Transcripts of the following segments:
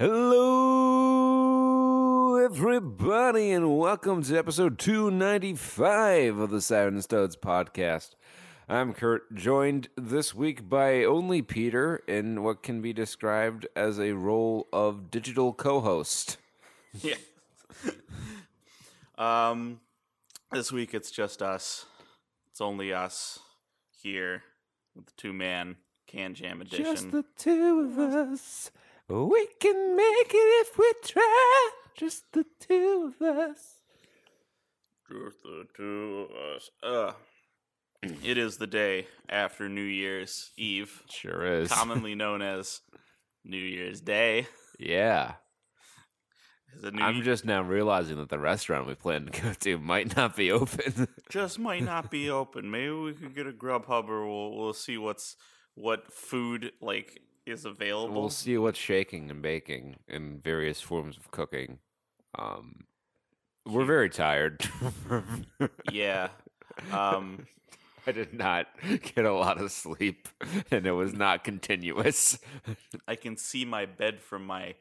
Hello, everybody, and welcome to episode 295 of the Saturn Studs podcast. I'm Kurt, joined this week by only Peter in what can be described as a role of digital co-host. Yeah. This week it's just us. It's only us here with the two-man Can Jam edition. Just the two of us. We can make it if we try. Just the two of us. Just the two of us. It is the day after New Year's Eve. Sure is. Commonly known as New Year's Day. Yeah. I'm just now realizing that the restaurant we plan to go to might not be open. Just might not be open. Maybe we could get a Grubhub, or we'll see what food is available. We'll see what's shaking and baking in various forms of cooking. We're very tired. Yeah. I did not get a lot of sleep, and it was not continuous. I can see my bed from my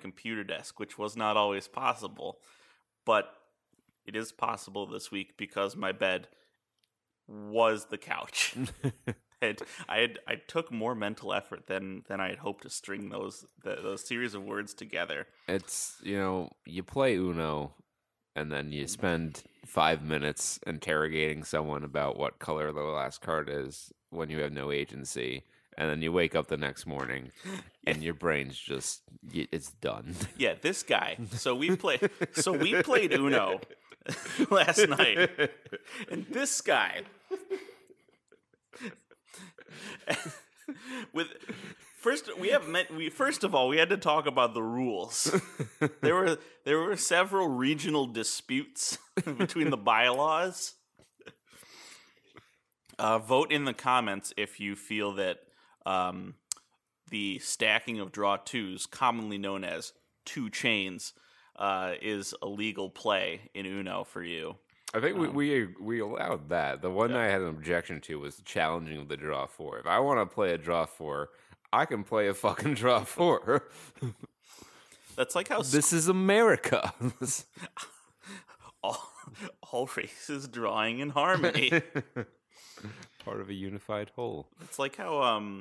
computer desk, which was not always possible, but it is possible this week because my bed was the couch. I took more mental effort than I had hoped to string those series of words together. It's, you play Uno, and then you spend 5 minutes interrogating someone about what color the last card is when you have no agency. And then you wake up the next morning and your brain's just, it's done. Yeah, this guy. So we played Uno last night. And this guy we had to talk about the rules. There were several regional disputes between the bylaws. Vote in the comments if you feel that the stacking of draw twos, commonly known as two chains, is a legal play in Uno for you. I think we allowed that. The one I had an objection to was the challenging of the draw four. If I want to play a draw four, I can play a fucking draw four. That's like how this is America. all races drawing in harmony, part of a unified whole. It's like how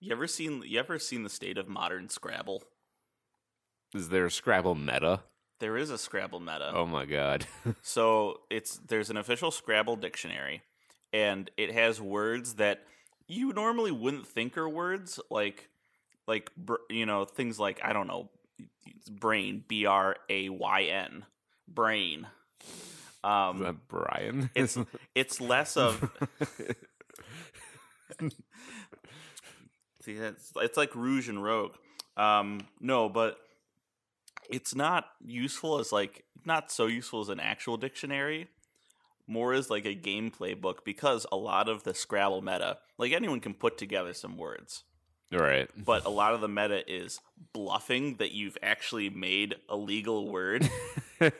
You ever seen the state of modern Scrabble? Is there a Scrabble meta? There is a Scrabble meta. Oh my god! So there's an official Scrabble dictionary, and it has words that you normally wouldn't think are words, like things like, I don't know, brain, B-R-A-Y-N, brain. Is that Brian? It's less of. See, it's like Rouge and Rogue. No, but it's not useful as not so useful as an actual dictionary, more as like a gameplay book, because a lot of the Scrabble meta, anyone can put together some words. Right. But a lot of the meta is bluffing that you've actually made a legal word and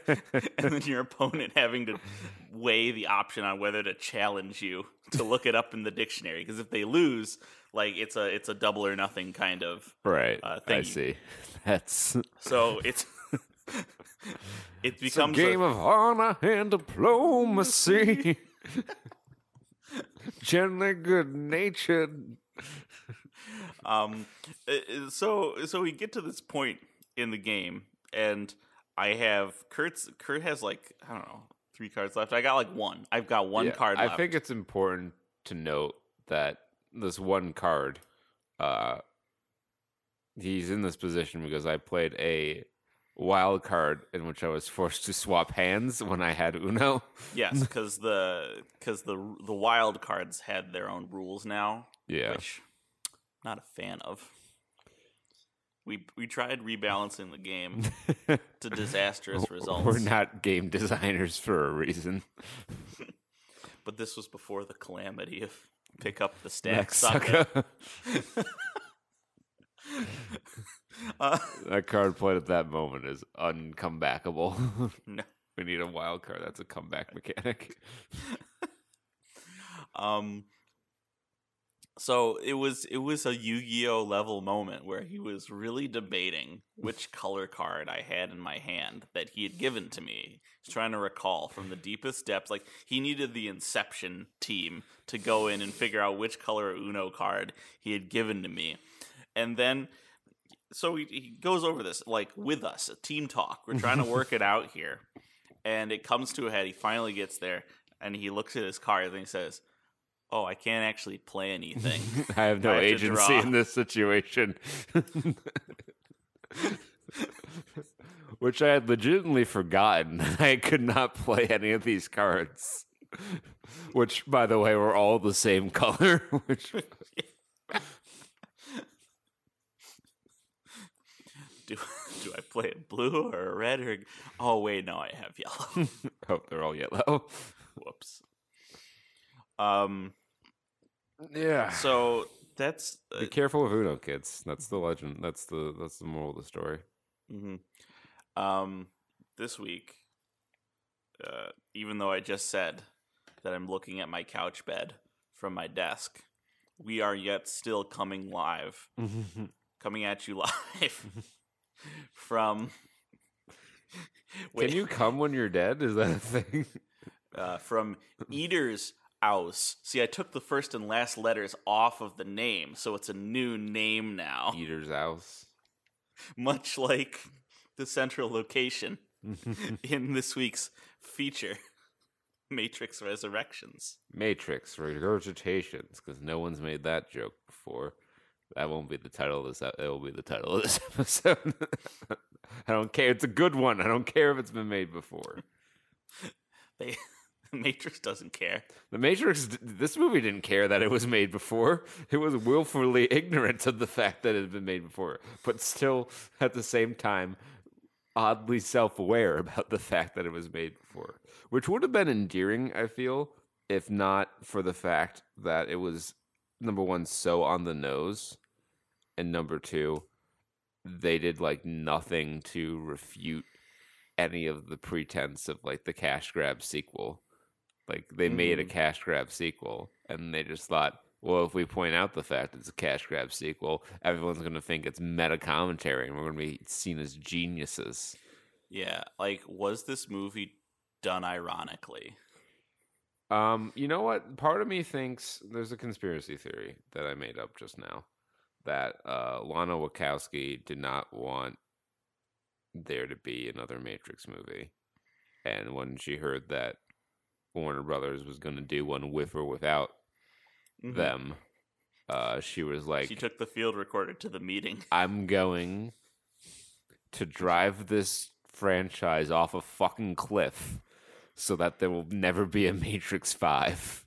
then your opponent having to weigh the option on whether to challenge you to look it up in the dictionary, because if they lose, it's a double or nothing kind of thing. I see. That's so it becomes a game of honor and diplomacy. Generally good natured. So we get to this point in the game, and I have Kurt has I don't know, 3 cards left. I got one. I've got one card left. I think it's important to note that this one card, he's in this position because I played a wild card in which I was forced to swap hands when I had Uno. Yes, because the wild cards had their own rules now. Yeah. Which I'm not a fan of. We tried rebalancing the game to disastrous results. We're not game designers for a reason. But this was before the calamity of pick up the stack sucker. That card played at that moment is uncomebackable. No. We need a wild card. That's a comeback mechanic. So it was a Yu-Gi-Oh! Level moment where he was really debating which color card I had in my hand that he had given to me. He's trying to recall from the deepest depths. Like, he needed the Inception team to go in and figure out which color Uno card he had given to me. And then, so he goes over this, like, with us, a team talk. We're trying to work it out here. And it comes to a head. He finally gets there, and he looks at his card, and he says, "Oh, I can't actually play anything. I have no agency in this situation." Which I had legitimately forgotten. I could not play any of these cards. Which, by the way, were all the same color. Which... Do I play it blue or red? Or... Oh, wait, no, I have yellow. Oh, they're all yellow. Whoops. Yeah. So that's be careful with Uno, kids. That's the legend. That's the moral of the story. Mm-hmm. This week, even though I just said that I'm looking at my couch bed from my desk, we are yet still coming at you live from. Wait. Can you come when you're dead? Is that a thing? From Eater's House. See, I took the first and last letters off of the name, so it's a new name now. Eater's House. Much like the central location in this week's feature, Matrix Resurrections. Matrix Regurgitations, because no one's made that joke before. That won't be the title of this episode. It will be the title of this episode. I don't care. It's a good one. I don't care if it's been made before. The Matrix doesn't care. The Matrix, this movie didn't care that it was made before. It was willfully ignorant of the fact that it had been made before, but still, at the same time, oddly self-aware about the fact that it was made before, which would have been endearing, I feel, if not for the fact that it was, number one, so on the nose, and number two, they did, like, nothing to refute any of the pretense of, like, the cash grab sequel. Like, they made a cash grab sequel, and they just thought, well, if we point out the fact it's a cash grab sequel, everyone's going to think it's meta commentary, and we're going to be seen as geniuses. Yeah, like, was this movie done ironically? You know what? Part of me thinks there's a conspiracy theory that I made up just now that Lana Wachowski did not want there to be another Matrix movie, and when she heard that Warner Brothers was going to do one with or without them, she was like, she took the field recorder to the meeting. I'm going to drive this franchise off a fucking cliff so that there will never be a Matrix 5.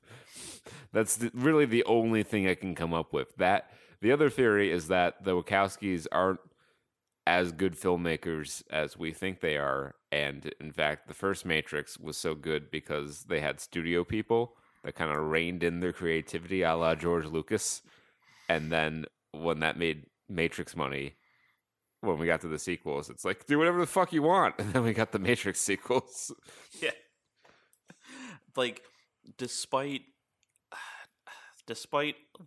That's really the only thing I can come up with. That the other theory is that the Wachowskis aren't as good filmmakers as we think they are, and in fact the first Matrix was so good because they had studio people that kind of reined in their creativity a la George Lucas, and then when that made Matrix money, when we got to the sequels, it's like, do whatever the fuck you want, and then we got the Matrix sequels. Yeah. Like, despite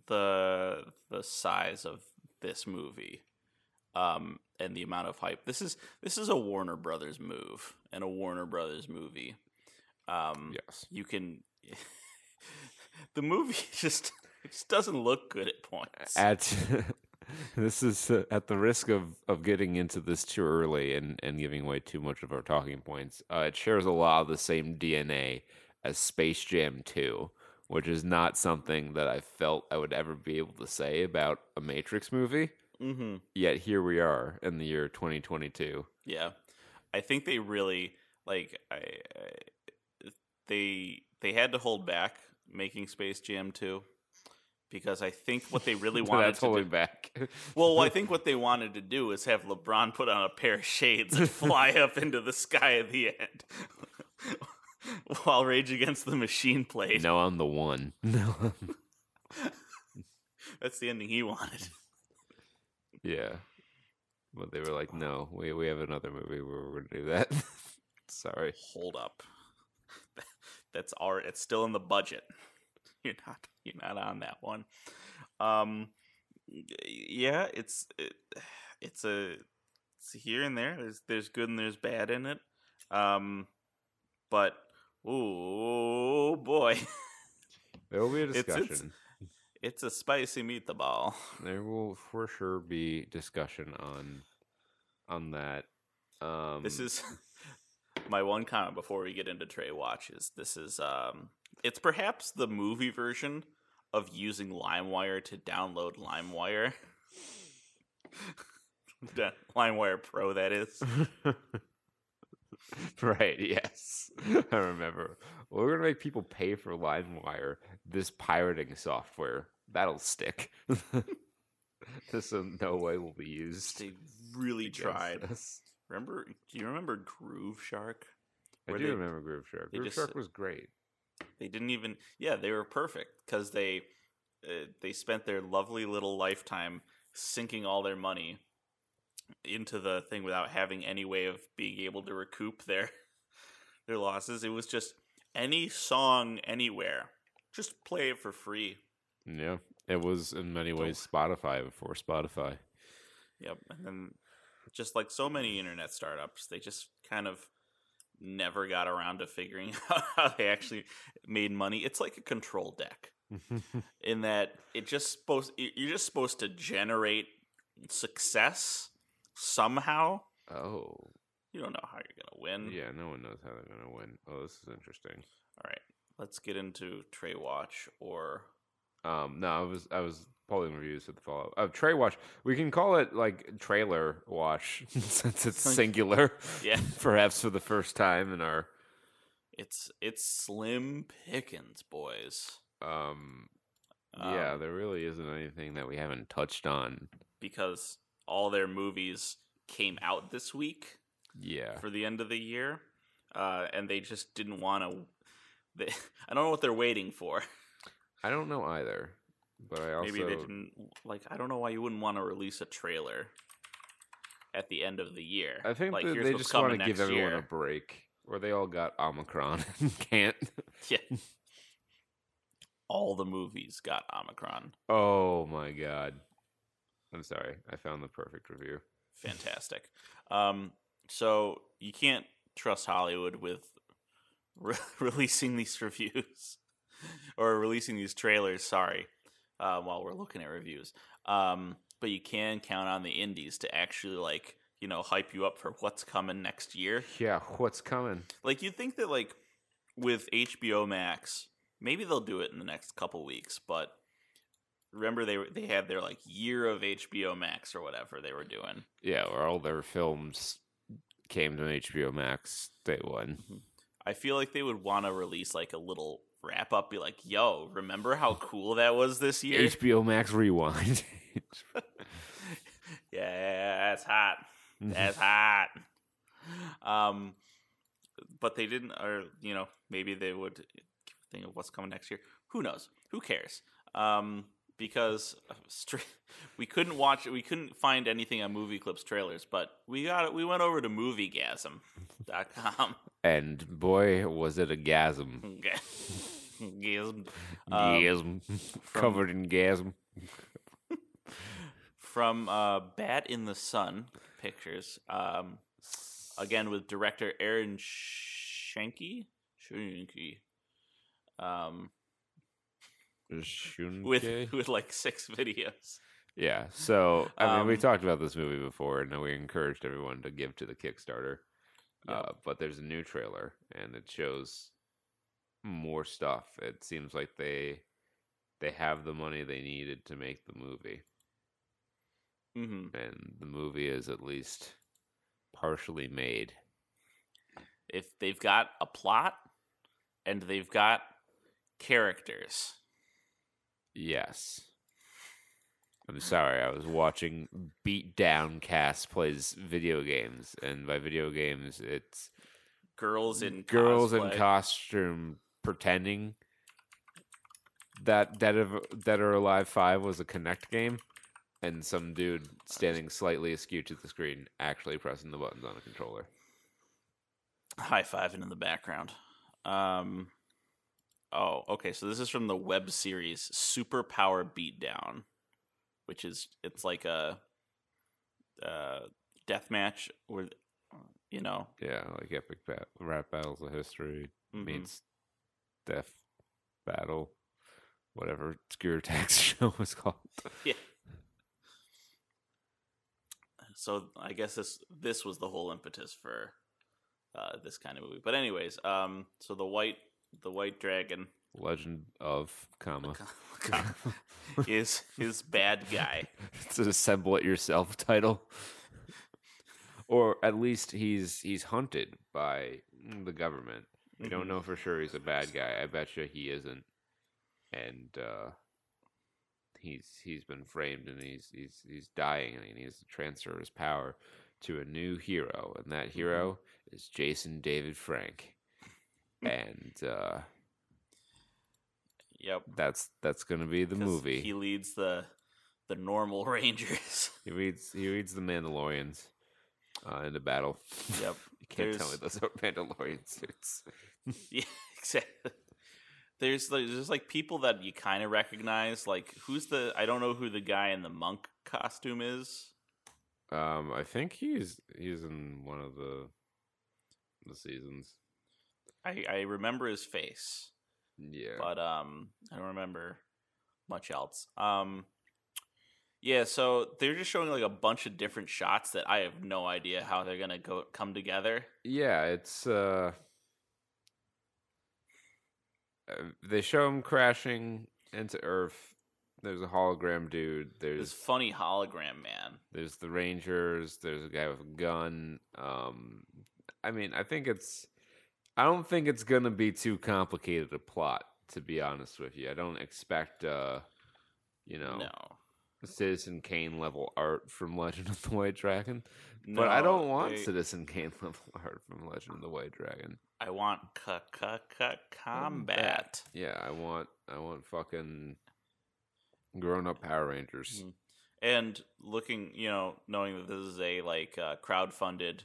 the size of this movie, and the amount of hype, this is a Warner Brothers move and a Warner Brothers movie. Yes, you can. The movie just doesn't look good at points. This is at the risk of getting into this too early and giving away too much of our talking points. It shares a lot of the same DNA as Space Jam 2, which is not something that I felt I would ever be able to say about a Matrix movie. Mm-hmm. Yet here we are in the year 2022. Yeah, I think they really they had to hold back making Space Jam 2 because I think what they really wanted that's to holding do, back. Well, I think what they wanted to do is have LeBron put on a pair of shades and fly up into the sky at the end while Rage Against the Machine played. No, I'm the one. No, that's the ending he wanted. Yeah, but they were like, no, we have another movie where we're going to do that. Sorry. Hold up. That's all. It's still in the budget. You're not on that one. Yeah, it's here and there. There's good and there's bad in it. But oh boy, there will be a discussion. It's a spicy meatball. There will for sure be discussion on that. This is my one comment before we get into Trey watches. This is it's perhaps the movie version of using LimeWire to download LimeWire. LimeWire Pro, that is. Right, yes. I remember. We're going to make people pay for LimeWire, this pirating software. That'll stick. This in no way will be used. They really tried. Us. Remember? Do you remember Groove Shark? I remember Groove Shark. Groove Shark was great. They didn't even... Yeah, they were perfect because they spent their lovely little lifetime sinking all their money into the thing without having any way of being able to recoup their losses. It was just any song anywhere. Just play it for free. Yeah, it was in many ways Spotify before Spotify. Yep, and then just like so many internet startups, they just kind of never got around to figuring out how they actually made money. It's like a control deck in that you're just supposed to generate success somehow. Oh, you don't know how you're gonna win. Yeah, no one knows how they're gonna win. Oh, this is interesting. All right, let's get into Trey Watch or I was pulling reviews at the follow-up. Trey Watch. We can call it like Trailer Watch since it's singular. Yeah. Perhaps for the first time in our... It's slim pickings, boys. Yeah, there really isn't anything that we haven't touched on. Because all their movies came out this week. Yeah. For the end of the year. And they just didn't want to... I don't know what they're waiting for. I don't know either. But I also... Maybe they didn't... Like, I don't know why you wouldn't want to release a trailer at the end of the year. I think like, they just want to give everyone a break. Or they all got Omicron and can't. Yeah. All the movies got Omicron. Oh, my God. I'm sorry. I found the perfect review. Fantastic. So, you can't trust Hollywood with releasing these reviews. Or releasing these trailers, sorry. While we're looking at reviews. But you can count on the indies to actually, like, you know, hype you up for what's coming next year. Yeah, what's coming. Like, you'd think that, like, with HBO Max, maybe they'll do it in the next couple weeks, but remember they had their, like, year of HBO Max or whatever they were doing. Yeah, where all their films came to HBO Max day one. I feel like they would want to release, like, a little... wrap up, be like, yo, remember how cool that was this year? HBO Max Rewind. Yeah, that's hot. That's hot. But they didn't, or, you know, maybe they would think of what's coming next year. Who knows? Who cares? Because we couldn't find anything on Movie Clips trailers, but we got it. We went over to moviegasm.com. And boy, was it a gasm. Gasm. Gasm. Covered in gasm. From Bat in the Sun Pictures, again with director Aaron Schoenke. With like 6 videos. Yeah, so I mean, we talked about this movie before, and we encouraged everyone to give to the Kickstarter. Yep. But there's a new trailer, and it shows more stuff. It seems like they have the money they needed to make the movie, and the movie is at least partially made. If they've got a plot and they've got characters. Yes. I'm sorry, I was watching Beat Down Cast plays video games, and by video games, it's girls in costume pretending that Dead or Alive 5 was a Kinect game, and some dude standing slightly askew to the screen actually pressing the buttons on a controller. high-fiving in the background. Oh, okay. So this is from the web series Superpower Beatdown, which is it's like a deathmatch where you know, yeah, like epic rap battles of history means death battle, whatever obscure text show was called. Yeah. So I guess this was the whole impetus for this kind of movie. But anyways, so the white dragon, Legend of, comma is his bad guy. It's an assemble it yourself title, or at least he's hunted by the government. We don't know for sure he's a bad guy. I bet you he isn't, and he's been framed and he's dying and he has to transfer his power to a new hero, and that hero is Jason David Frank. And yep, that's gonna be the movie. He leads the normal Rangers. He leads the Mandalorians into battle. Yep, you can't tell me those are Mandalorian suits. Yeah, exactly. There's like people that you kind of recognize. Like I don't know who the guy in the monk costume is. I think he's in one of the seasons. I remember his face. Yeah. But I don't remember much else. Yeah, so they're just showing like a bunch of different shots that I have no idea how they're going to come together. Yeah, it's they show him crashing into Earth. There's a hologram dude. There's this funny hologram man. There's the Rangers, there's a guy with a gun. I mean, I don't think it's going to be too complicated a plot, to be honest with you. I don't expect, Citizen Kane level art from Legend of the White Dragon. No, but I don't want Citizen Kane level art from Legend of the White Dragon. I want combat. Yeah, I want fucking grown-up Power Rangers. And knowing that this is a crowd-funded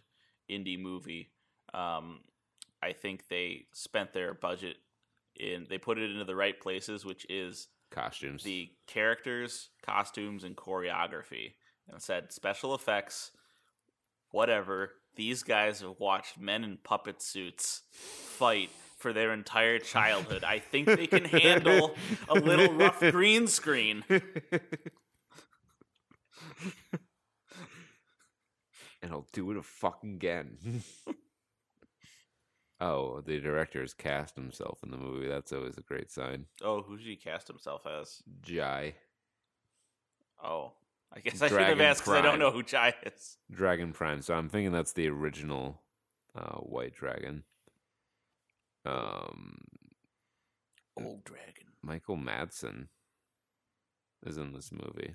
indie movie, I think they spent their budget they put it into the right places, which is costumes, the characters, costumes, and choreography. And it said special effects, whatever. These guys have watched men in puppet suits fight for their entire childhood. I think they can handle a little rough green screen. And I'll do it a fucking again. Oh, the director has cast himself in the movie. That's always a great sign. Oh, who did he cast himself as? Jai. Oh, I guess I should have asked because I don't know who Jai is. Dragon Prime. So I'm thinking that's the original White Dragon. Old Dragon. Michael Madsen is in this movie.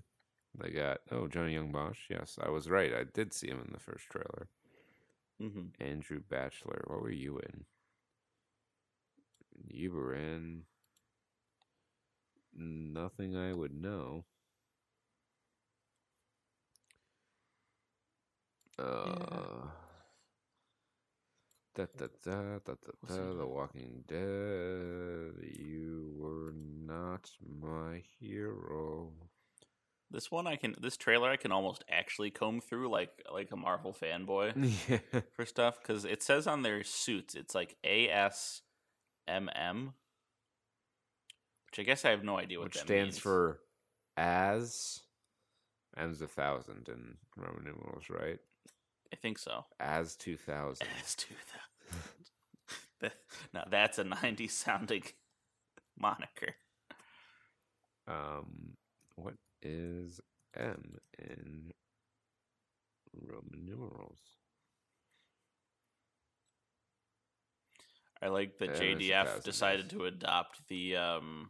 They got Johnny Young Bosch. Yes, I was right. I did see him in the first trailer. Mm-hmm. Andrew Batchelor. What were you in? You were in nothing I would know. The Walking Dead. You were not my hero. This trailer I can almost actually comb through like a Marvel fanboy for stuff, because it says on their suits it's like ASMM, which I guess I have no idea what that means. Which stands for as, M's 1,000 in Roman numerals, right? I think so. As 2000. As 2000. Now that's a 90s sounding moniker. What is M in Roman numerals? I like that JDF decided to adopt Cesaro's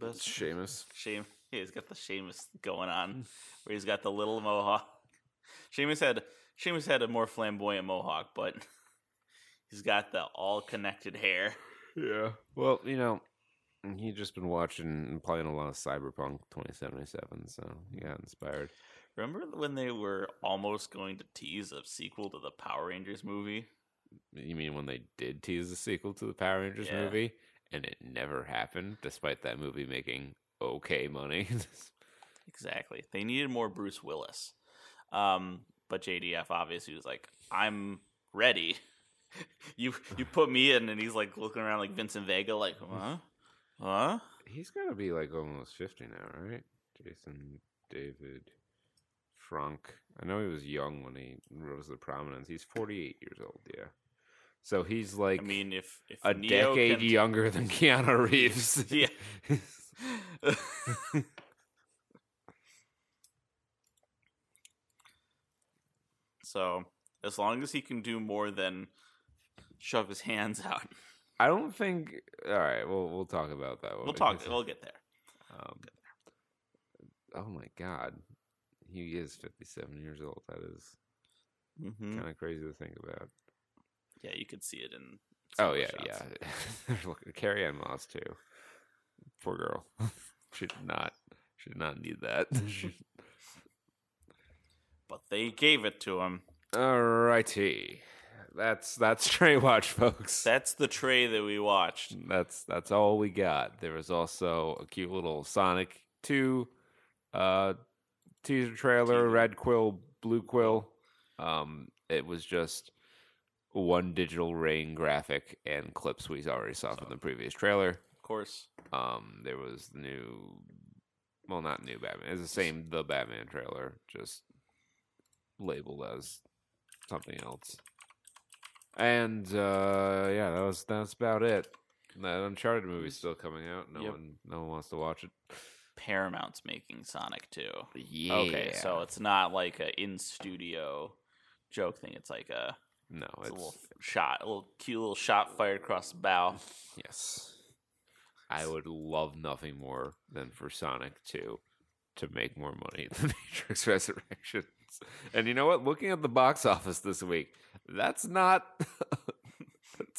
best. Sheamus. He's got the Sheamus going on, where he's got the little mohawk. Sheamus had a more flamboyant mohawk, but he's got the all connected hair. Yeah. Well, he'd just been watching and playing a lot of Cyberpunk 2077, so he got inspired. Remember when they were almost going to tease a sequel to the Power Rangers movie? You mean when they did tease a sequel to the Power Rangers movie and it never happened, despite that movie making okay money? Exactly. They needed more Bruce Willis. But JDF obviously was like, I'm ready. You put me in, and he's like looking around like Vincent Vega, like, huh? Huh? He's got to be like almost 50 now, right? Jason David Frank. I know he was young when he rose to prominence. He's 48 years old, yeah. So he's like, I mean, if a Neo decade younger than Keanu Reeves. Yeah. So as long as he can do more than shove his hands out. I don't think. All right, we'll talk about that one. We'll get there. Oh my God, he is 57 years old. That is kind of crazy to think about. Yeah, you could see it in. Yeah. Carrie-Anne Moss too. Poor girl. Should not need that. But they gave it to him. All righty. That's Trey Watch, folks. That's the Trey that we watched. That's all we got. There was also a cute little Sonic 2 teaser trailer, Red Quill, Blue Quill. It was just one digital rain graphic and clips we already saw from the previous trailer. Of course. There was the new... Well, not new Batman. It was the same The Batman trailer, just labeled as something else. And that's about it. That Uncharted movie's still coming out. No one wants to watch it. Paramount's making Sonic 2. Yeah. Okay, so it's not like a in studio joke thing. It's like a little shot, a cute little shot fired across the bow. Yes, I would love nothing more than for Sonic 2 to make more money than Matrix Resurrections. And you know what? Looking at the box office this week, that's not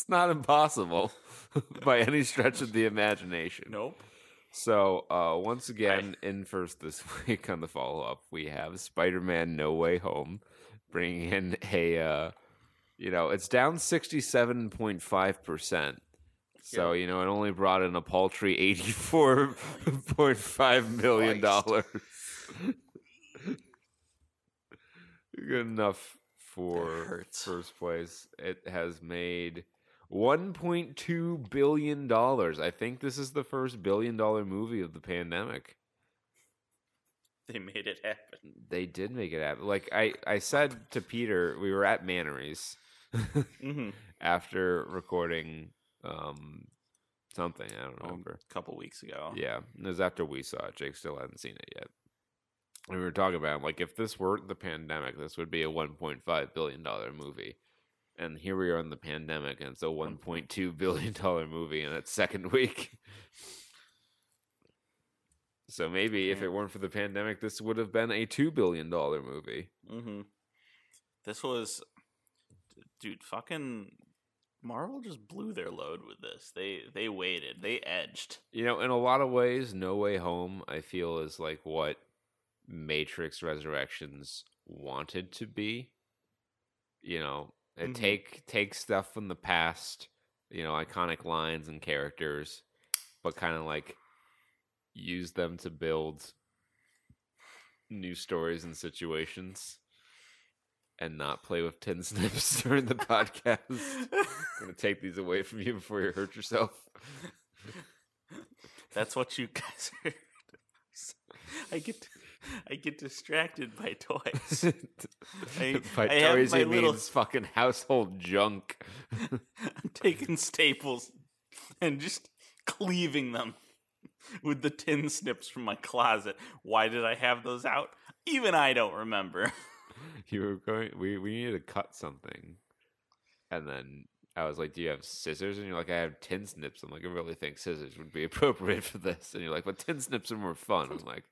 impossible by any stretch of the imagination. Nope. So once again, in first this week on the follow-up, we have Spider-Man: No Way Home, bringing in a, it's down 67.5%. So, it only brought in a paltry $84.5 million. Good enough for first place. It has made $1.2 billion. I think this is the first billion-dollar movie of the pandemic. They made it happen. They did make it happen. Like, I said to Peter, we were at Mannery's after recording something. I don't remember. A couple weeks ago. Yeah. It was after we saw it. Jake still hadn't seen it yet. And we were talking about, like, if this weren't the pandemic, this would be a $1.5 billion movie. And here we are in the pandemic, and it's a $1.2 billion movie in its second week. So maybe if it weren't for the pandemic, this would have been a $2 billion movie. Mm-hmm. This was... Dude, fucking... Marvel just blew their load with this. They waited. They edged. In a lot of ways, No Way Home, I feel, is like what Matrix Resurrections wanted to be. It takes stuff from the past, iconic lines and characters, but kind of like use them to build new stories and situations and not play with tin snips during the podcast. I'm going to take these away from you before you hurt yourself. That's what you guys heard. I get distracted by toys. By toys, he means fucking household junk. I'm taking staples and just cleaving them with the tin snips from my closet. Why did I have those out? Even I don't remember. You were going. We needed to cut something, and then I was like, "Do you have scissors?" And you're like, "I have tin snips." I'm like, "I really think scissors would be appropriate for this." And you're like, "But tin snips are more fun." I'm like,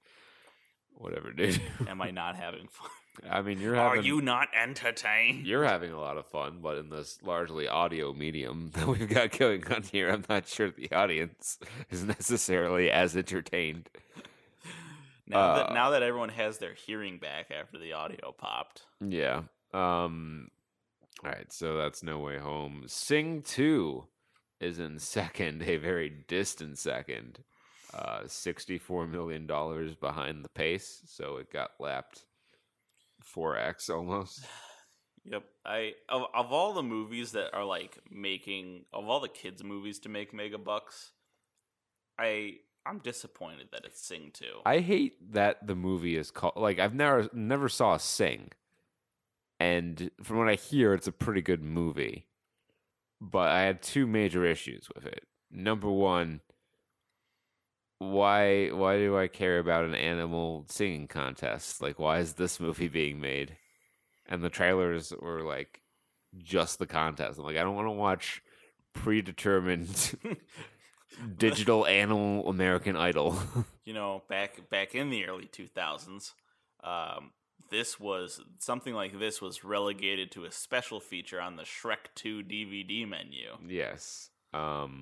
"Whatever, dude." Am I not having fun? I mean, Are you not entertained? You're having a lot of fun, but in this largely audio medium that we've got going on here, I'm not sure the audience is necessarily as entertained. Now that everyone has their hearing back after the audio popped. Yeah. All right, so that's No Way Home. Sing 2 is in second, a very distant second. $64 million behind the pace, so it got lapped 4x almost. Yep. Of all the movies that are like making, of all the kids movies to make mega bucks, I'm disappointed that it's Sing 2. I hate that the movie is called, like, I've never saw Sing. And from what I hear, it's a pretty good movie. But I had two major issues with it. Number one, why do I care about an animal singing contest? Like, why is this movie being made? And the trailers were like just the contest. I'm like, I don't want to watch predetermined digital animal American Idol. You know, back in the early 2000s, this was relegated to a special feature on the Shrek 2 DVD menu. Yes. And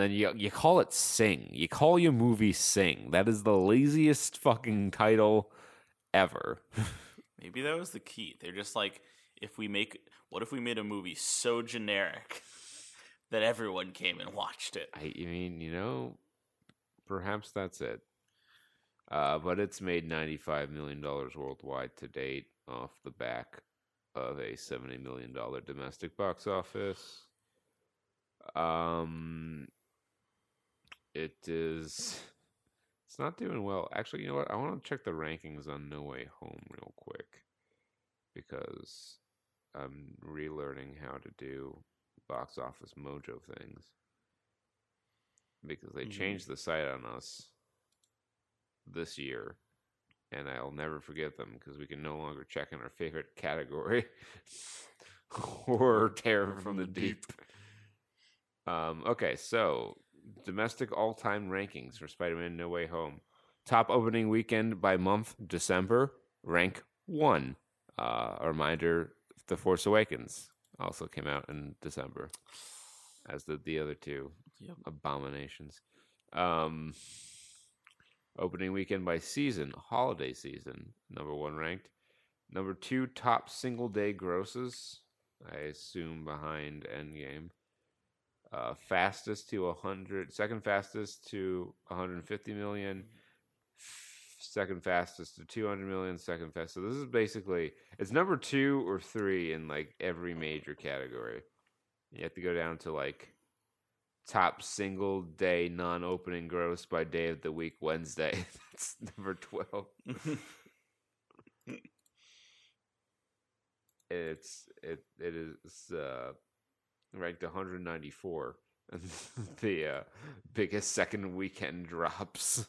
then you call it Sing. You call your movie Sing. That is the laziest fucking title ever. Maybe that was the key. They're just like, what if we made a movie so generic that everyone came and watched it? Perhaps that's it. But it's made $95 million worldwide to date off the back of a $70 million domestic box office. It's not doing well. Actually, you know what? I want to check the rankings on No Way Home real quick because I'm relearning how to do box office mojo things because they changed the site on us this year, and I'll never forget them because we can no longer check in our favorite category, horror terror from the deep. Okay, so domestic all-time rankings for Spider-Man No Way Home. Top opening weekend by month, December, rank 1. A reminder, The Force Awakens also came out in December, as did the other two abominations. Opening weekend by season, holiday season, number 1 ranked. Number 2, top single-day grosses, I assume behind Endgame. Second fastest to 150 million, second fastest to 200 million, second fastest. So this is basically, it's number 2 or 3 in like every major category. You have to go down to like top single day non-opening gross by day of the week Wednesday. That's number 12. It is ranked 194, the biggest second weekend drops.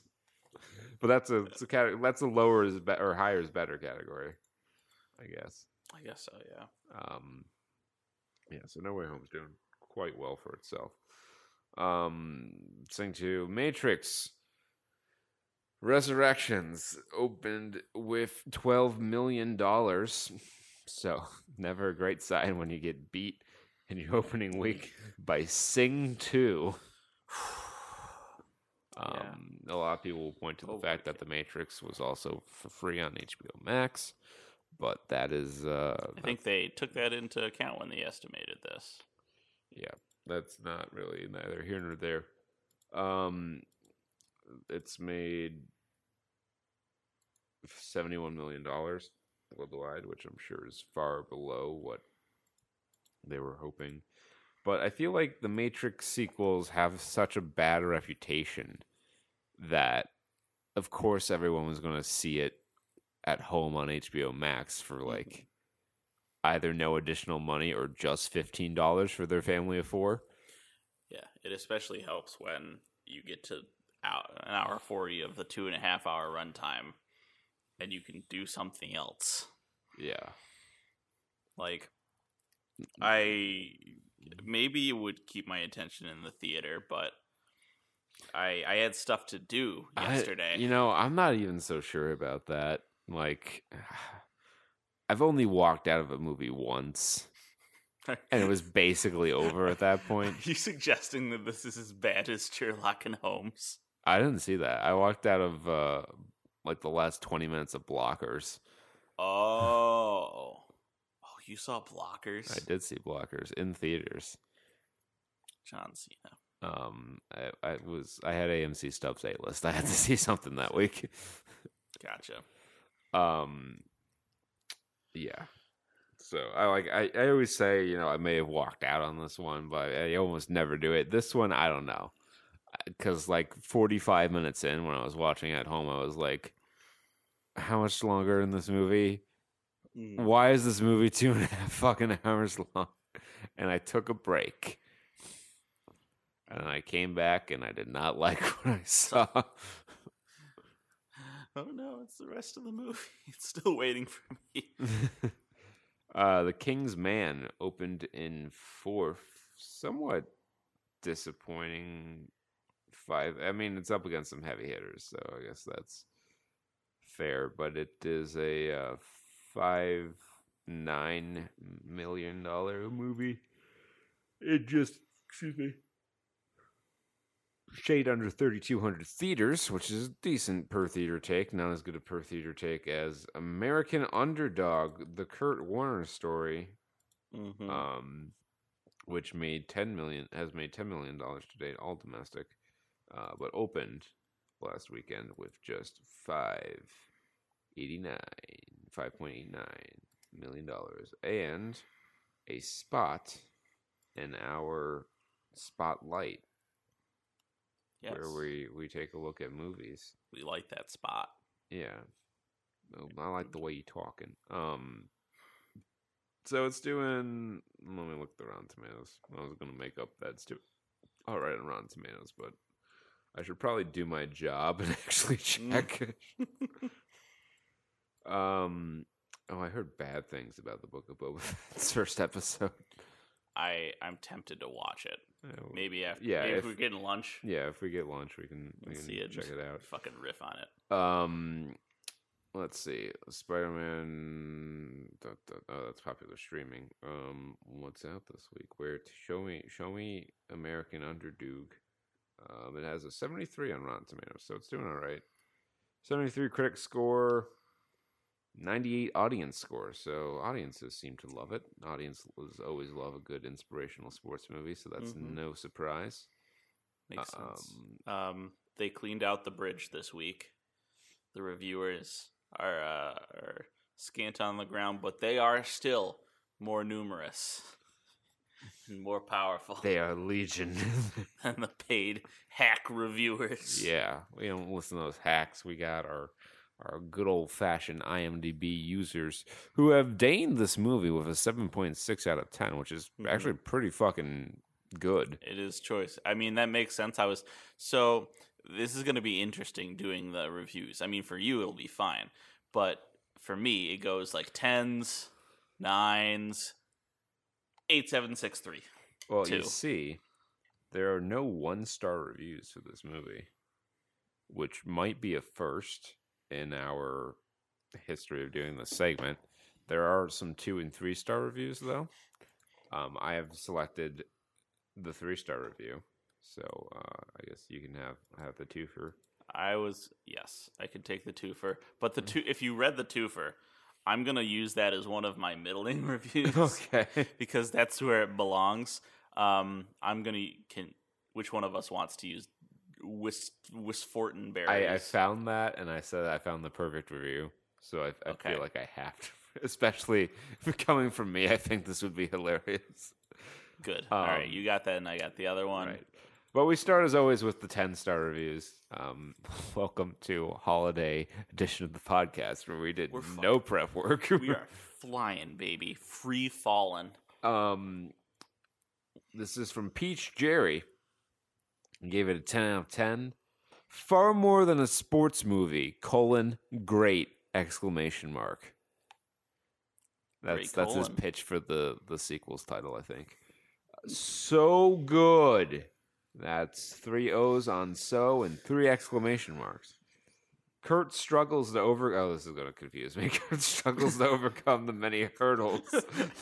But that's a lower is better or higher is better category, I guess. I guess so, yeah. Yeah. So No Way Home's doing quite well for itself. Sing 2, Matrix Resurrections opened with $12 million. So never a great sign when you get beat in your opening week by Sing 2. A lot of people will point to the fact that The Matrix was also for free on HBO Max, but that is... I think they took that into account when they estimated this. Yeah, that's not really neither here nor there. It's made $71 million worldwide, which I'm sure is far below what they were hoping. But I feel like the Matrix sequels have such a bad reputation that, of course, everyone was going to see it at home on HBO Max for like either no additional money or just $15 for their family of 4. Yeah, it especially helps when you get to an hour 40 of the 2.5 hour runtime and you can do something else. Yeah. Like, I maybe would keep my attention in the theater, but I had stuff to do yesterday. I'm not even so sure about that. Like, I've only walked out of a movie once, and it was basically over at that point. Are you suggesting that this is as bad as Sherlock and Holmes? I didn't see that. I walked out of like the last 20 minutes of Blockers. Oh. Oh, you saw Blockers? I did see Blockers in theaters. John Cena. I had AMC Stubbs A-list. I had to see something that week. Gotcha. Yeah. So I always say, you know, I may have walked out on this one, but I almost never do it. This one, I don't know. Because like 45 minutes in when I was watching at home, I was like, how much longer in this movie? Why is this movie 2.5 fucking hours long? And I took a break. And I came back and I did not like what I saw. Oh no, it's the rest of the movie. It's still waiting for me. The King's Man opened in fourth. Somewhat disappointing five. I mean, it's up against some heavy hitters, so I guess that's fair. But it is a $5.9 million movie. It just, excuse me, shade under 3,200 theaters, which is a decent per theater take. Not as good a per theater take as American Underdog, the Kurt Warner story, which made $10 million to date, all domestic, but opened last weekend with just $5.89 million and a spot in our spotlight. Yes. Where we take a look at movies. We like that spot. Yeah. I like the way you're talking. So it's doing... Let me look at the Rotten Tomatoes. I was going to make up that it's doing all right on Rotten Tomatoes, but I should probably do my job and actually check. Oh, I heard bad things about the Book of Boba Fett's first episode. I'm tempted to watch it. Maybe after, yeah, maybe if we're getting lunch. Yeah, if we get lunch, we can see it, check it out. Fucking riff on it. Let's see, Spider-Man. Oh, that's popular streaming. What's out this week? Where show me American Underdog. It has a 73 on Rotten Tomatoes, so it's doing all right. 73 critic score. 98 audience score, so audiences seem to love it. Audiences always love a good inspirational sports movie, so that's no surprise. Makes sense. They cleaned out the bridge this week. The reviewers are scant on the ground, but they are still more numerous and more powerful. They are legion. Than the paid hack reviewers. Yeah, we don't listen to those hacks. We got our good old-fashioned IMDb users who have deigned this movie with a 7.6 out of 10, which is actually pretty fucking good. It is choice. I mean, that makes sense. So this is going to be interesting doing the reviews. I mean, for you, it'll be fine. But for me, it goes like 10s, 9s, 8, 7, 6, 3. Well, 2. You see, there are no one-star reviews for this movie, which might be a first. In our history of doing this segment, there are some 2 and 3 star reviews though. I have selected the 3-star review, so I guess you can have the twofer. I could take the twofer, but the two. If you read the twofer, I'm gonna use that as one of my middle name reviews, okay? Because that's where it belongs. Which one of us wants to use? Wisfortenberry. I found that, and I said I found the perfect review, so I feel like I have to. Especially if it's coming from me, I think this would be hilarious. Good. All right, you got that, and I got the other one. Right. But we start, as always, with the 10-star reviews. Welcome to holiday edition of the podcast, where we did no prep work. We are flying, baby. Free falling. This is from Peach Jerry. Gave it a 10 out of 10. Far more than a sports movie, great, !! That's his pitch for the sequel's title, I think. So good. That's 3 O's on so and 3! Kurt struggles to Oh, this is going to confuse me. Kurt struggles to overcome the many hurdles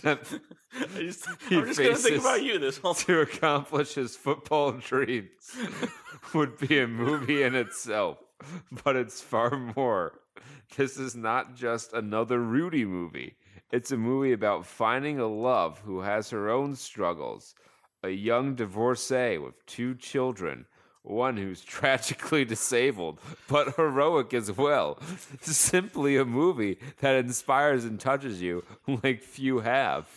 that I'm just going to think about you this whole time. To accomplish his football dreams. would be a movie in itself, but it's far more. This is not just another Rudy movie. It's a movie about finding a love who has her own struggles, a young divorcee with 2 children, one who's tragically disabled, but heroic as well. Simply a movie that inspires and touches you like few have.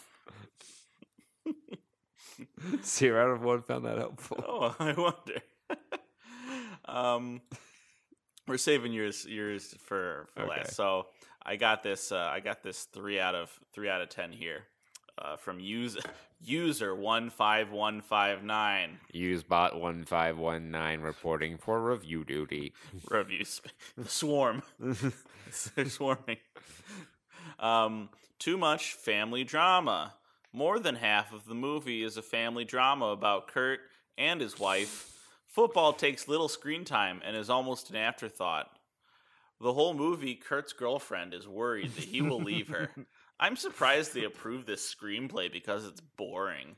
Sierra, I don't know if one found that helpful. Oh, I wonder. We're saving yours for okay. last. So I got this. I got this 3 out of 10 here from user 15159. Usebot 1519 reporting for review duty. The swarm. They're swarming. Too much family drama. More than half of the movie is a family drama about Kurt and his wife. Football takes little screen time and is almost an afterthought. The whole movie, Kurt's girlfriend is worried that he will leave her. I'm surprised they approved this screenplay because it's boring.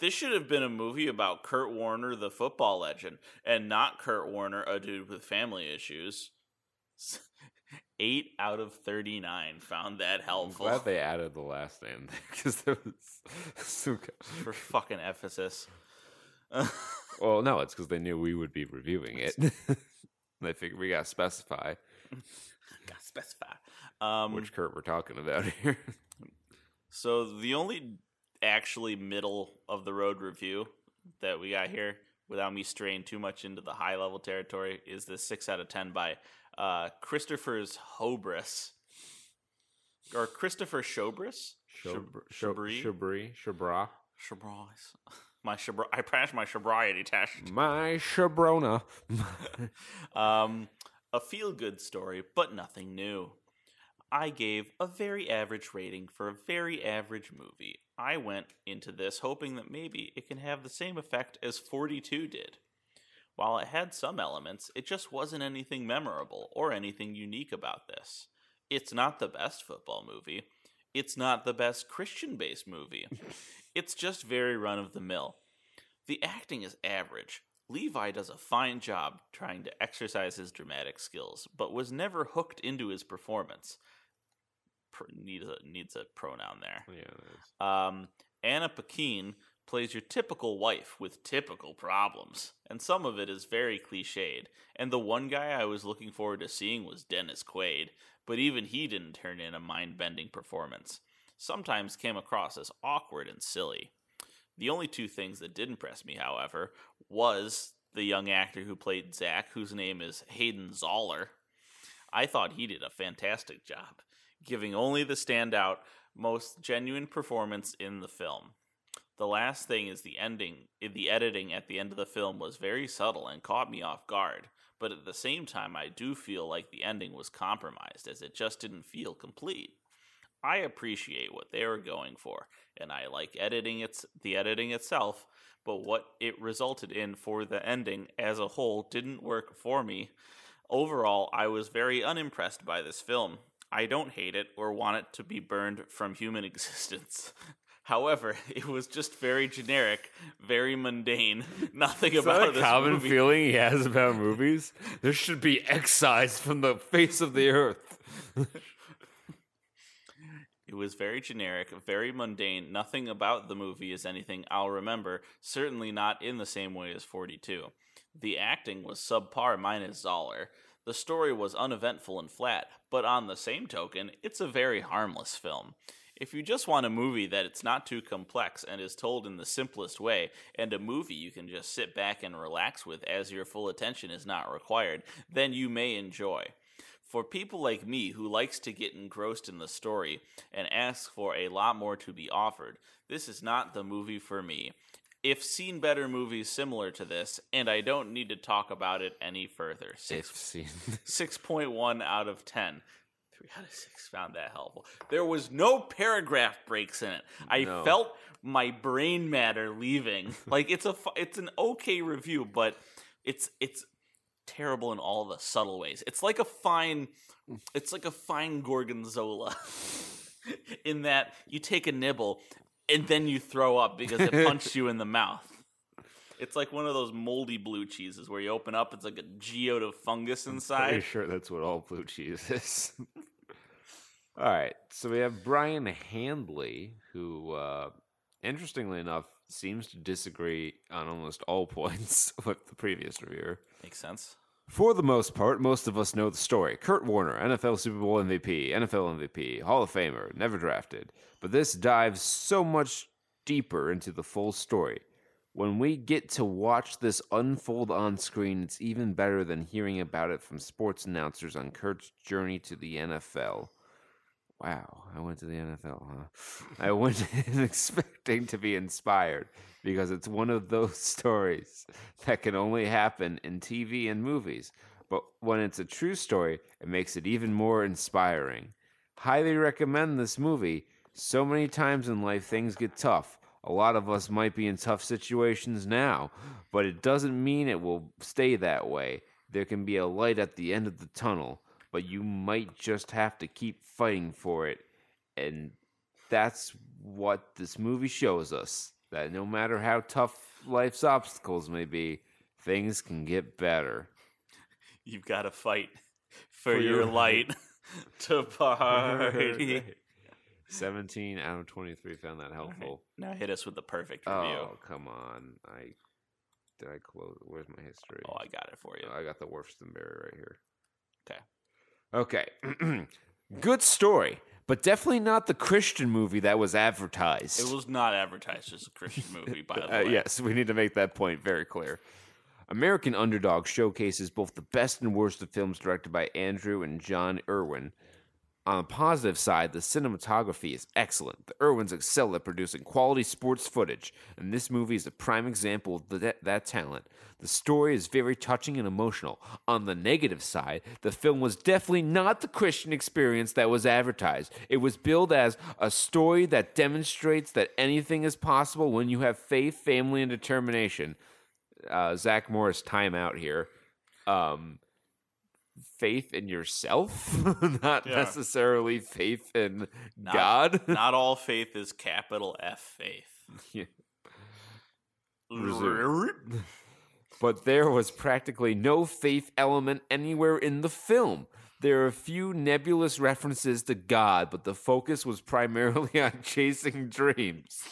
This should have been a movie about Kurt Warner, the football legend, and not Kurt Warner, a dude with family issues. 8 out of 39 found that helpful. I'm glad they added the last name there because there was some... for fucking emphasis. Well, no, it's because they knew we would be reviewing it. They figured we gotta specify. Which Kurt we're talking about here. So the only actually middle of the road review that we got here, without me straying too much into the high level territory, is the 6 out of 10 by. Christopher's Hobris or Christopher Shobris? Shabra. My Shabra. I passed my Shabriety test. My Shabrona. A feel-good story, but nothing new. I gave a very average rating for a very average movie. I went into this hoping that maybe it can have the same effect as 42 did. While it had some elements, it just wasn't anything memorable or anything unique about this. It's not the best football movie. It's not the best Christian-based movie. It's just very run-of-the-mill. The acting is average. Levi does a fine job trying to exercise his dramatic skills, but was never hooked into his performance. Needs a pronoun there. Yeah, it is. Anna Paquin plays your typical wife with typical problems, and some of it is very cliched, and the one guy I was looking forward to seeing was Dennis Quaid, but even he didn't turn in a mind-bending performance. Sometimes came across as awkward and silly. The only two things that did impress me, however, was the young actor who played Zach, whose name is Hayden Zoller. I thought he did a fantastic job, giving only the standout, most genuine performance in the film. The last thing is the ending. The editing at the end of the film was very subtle and caught me off guard, but at the same time I do feel like the ending was compromised as it just didn't feel complete. I appreciate what they were going for, and I like the editing itself, but what it resulted in for the ending as a whole didn't work for me. Overall, I was very unimpressed by this film. I don't hate it or want it to be burned from human existence. However, it was just very generic, very mundane. Nothing is about this movie. Is that a common feeling he has about movies? This should be excised from the face of the earth. It was very generic, very mundane. Nothing about the movie is anything I'll remember, certainly not in the same way as 42. The acting was subpar minus Zoller. The story was uneventful and flat, but on the same token, it's a very harmless film. If you just want a movie that it's not too complex and is told in the simplest way, and a movie you can just sit back and relax with as your full attention is not required, then you may enjoy. For people like me who likes to get engrossed in the story and asks for a lot more to be offered, this is not the movie for me. If seen better movies similar to this, and I don't need to talk about it any further. 6.1 out of 10. 3 out of 6 found that helpful. There was no paragraph breaks in it. I felt my brain matter leaving. Like it's an okay review, but it's terrible in all the subtle ways. It's like a fine gorgonzola in that you take a nibble and then you throw up because it punched you in the mouth. It's like one of those moldy blue cheeses where you open up, it's like a geode of fungus inside. I'm pretty sure that's what all blue cheese is. All right, so we have Brian Handley, who, interestingly enough, seems to disagree on almost all points with the previous reviewer. Makes sense. For the most part, most of us know the story. Kurt Warner, NFL Super Bowl MVP, NFL MVP, Hall of Famer, never drafted. But this dives so much deeper into the full story. When we get to watch this unfold on screen, it's even better than hearing about it from sports announcers on Kurt's journey to the NFL. Wow, I went to the NFL, huh? I went in expecting to be inspired because it's one of those stories that can only happen in TV and movies. But when it's a true story, it makes it even more inspiring. Highly recommend this movie. So many times in life, things get tough. A lot of us might be in tough situations now, but it doesn't mean it will stay that way. There can be a light at the end of the tunnel, but you might just have to keep fighting for it. And that's what this movie shows us, that no matter how tough life's obstacles may be, things can get better. You've got to fight for your light to party. 17 out of 23 found that helpful. Right. Now hit us with the perfect review. Oh, come on. Did I close? Where's my history? Oh, I got it for you. I got the Worstenberry right here. Okay. Okay. Good story, but definitely not the Christian movie that was advertised. It was not advertised as a Christian movie, by the way. Yes, we need to make that point very clear. American Underdog showcases both the best and worst of films directed by Andrew and John Irwin. On the positive side, the cinematography is excellent. The Irwins excel at producing quality sports footage, and this movie is a prime example of that talent. The story is very touching and emotional. On the negative side, the film was definitely not the Christian experience that was advertised. It was billed as a story that demonstrates that anything is possible when you have faith, family, and determination. Zach Morris, time out here. Faith in yourself, not necessarily faith in God. Not all faith is capital F faith. But there was practically no faith element anywhere in the film. There are a few nebulous references to God, but the focus was primarily on chasing dreams.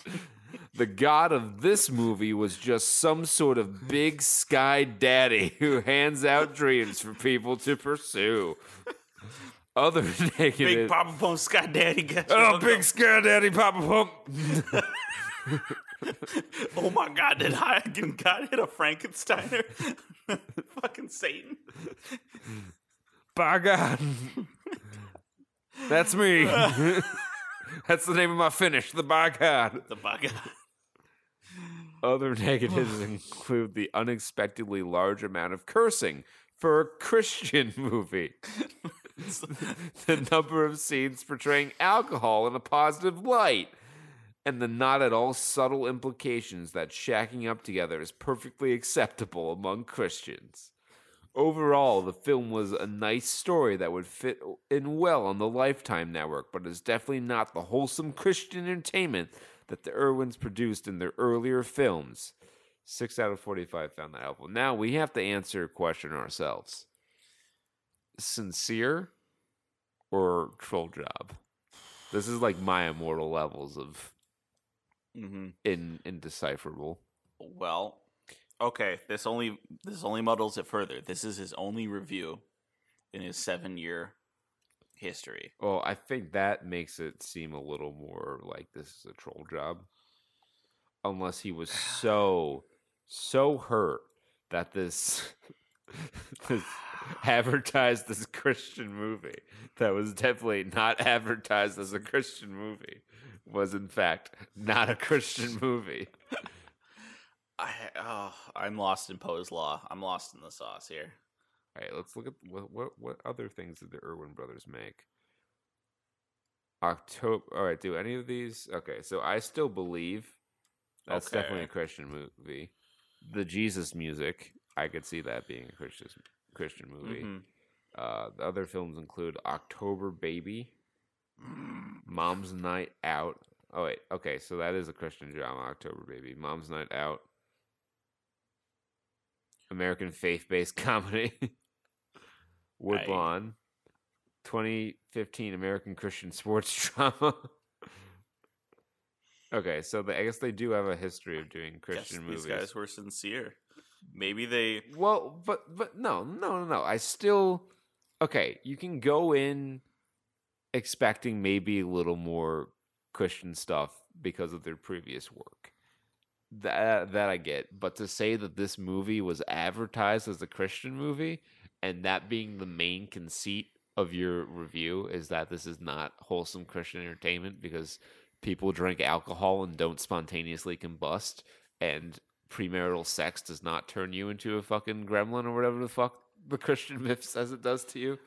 The God of this movie was just some sort of big sky daddy who hands out dreams for people to pursue. Other negative... Big Papa Pump Sky Daddy got you. Oh, Big Sky Daddy Papa Pump. Oh my God, did God hit a Frankensteiner? Fucking Satan. By God. That's me. That's the name of my finish, the by God. The by God. Other negatives include the unexpectedly large amount of cursing for a Christian movie. The number of scenes portraying alcohol in a positive light. And the not at all subtle implications that shacking up together is perfectly acceptable among Christians. Overall, the film was a nice story that would fit in well on the Lifetime Network, but is definitely not the wholesome Christian entertainment that the Irwins produced in their earlier films. 6 out of 45 found that helpful. Now we have to answer a question ourselves. Sincere or troll job? This is like my immortal levels of indecipherable. Well... Okay, this only muddles it further. This is his only review in his 7-year history. Well, I think that makes it seem a little more like this is a troll job. Unless he was so hurt that this advertised as a Christian movie that was definitely not advertised as a Christian movie was in fact not a Christian movie. I'm lost in Poe's Law. I'm lost in the sauce here. All right, let's look at what other things did the Irwin brothers make. All right, do any of these? Okay, so I Still Believe. That's definitely a Christian movie. The Jesus Music. I could see that being a Christian movie. Mm-hmm. The other films include October Baby, Mom's Night Out. Oh, wait. Okay, so that is a Christian drama, October Baby. Mom's Night Out. American faith-based comedy. Woodlawn. 2015 American Christian sports drama. Okay, so I guess they do have a history of doing Christian movies. These guys were sincere. Maybe they... Well, but no. I still... Okay, you can go in expecting maybe a little more Christian stuff because of their previous work. That I get. But to say that this movie was advertised as a Christian movie and that being the main conceit of your review is that this is not wholesome Christian entertainment because people drink alcohol and don't spontaneously combust and premarital sex does not turn you into a fucking gremlin or whatever the fuck the Christian myth says it does to you.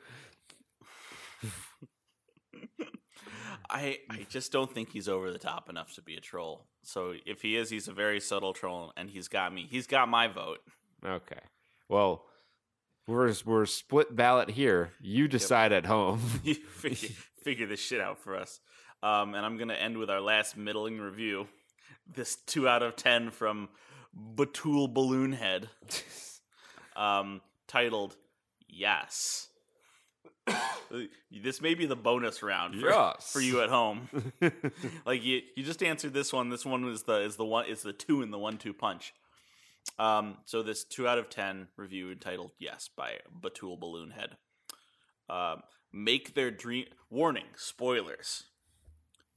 I just don't think he's over the top enough to be a troll. So if he is, he's a very subtle troll, and he's got me. He's got my vote. Okay. Well, we're split ballot here. You decide at home. You figure this shit out for us. And I'm going to end with our last middling review. This 2 out of 10 from Batul Balloonhead. Titled, Yes. This may be the bonus round for you at home. Like you just answered this one. This one is the 2 in the 1-2 punch. So this 2 out of 10 review entitled "Yes" by Batul Balloonhead. Make their dream. Warning: spoilers.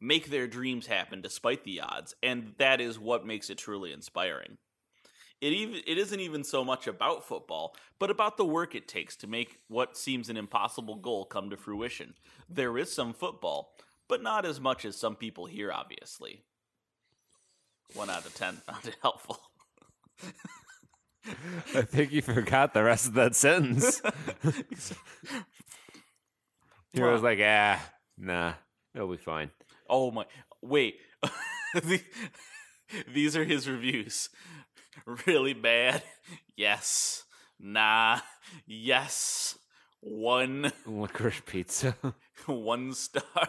Make their dreams happen despite the odds, and that is what makes it truly inspiring. It isn't even so much about football, but about the work it takes to make what seems an impossible goal come to fruition. There is some football, but not as much as some people here, obviously. 1 out of 10 found it helpful. I think you forgot the rest of that sentence. He was like, nah, it'll be fine. Oh my, wait. These are his reviews. Really bad. Yes. Nah. Yes. One. Licorice pizza. 1 star.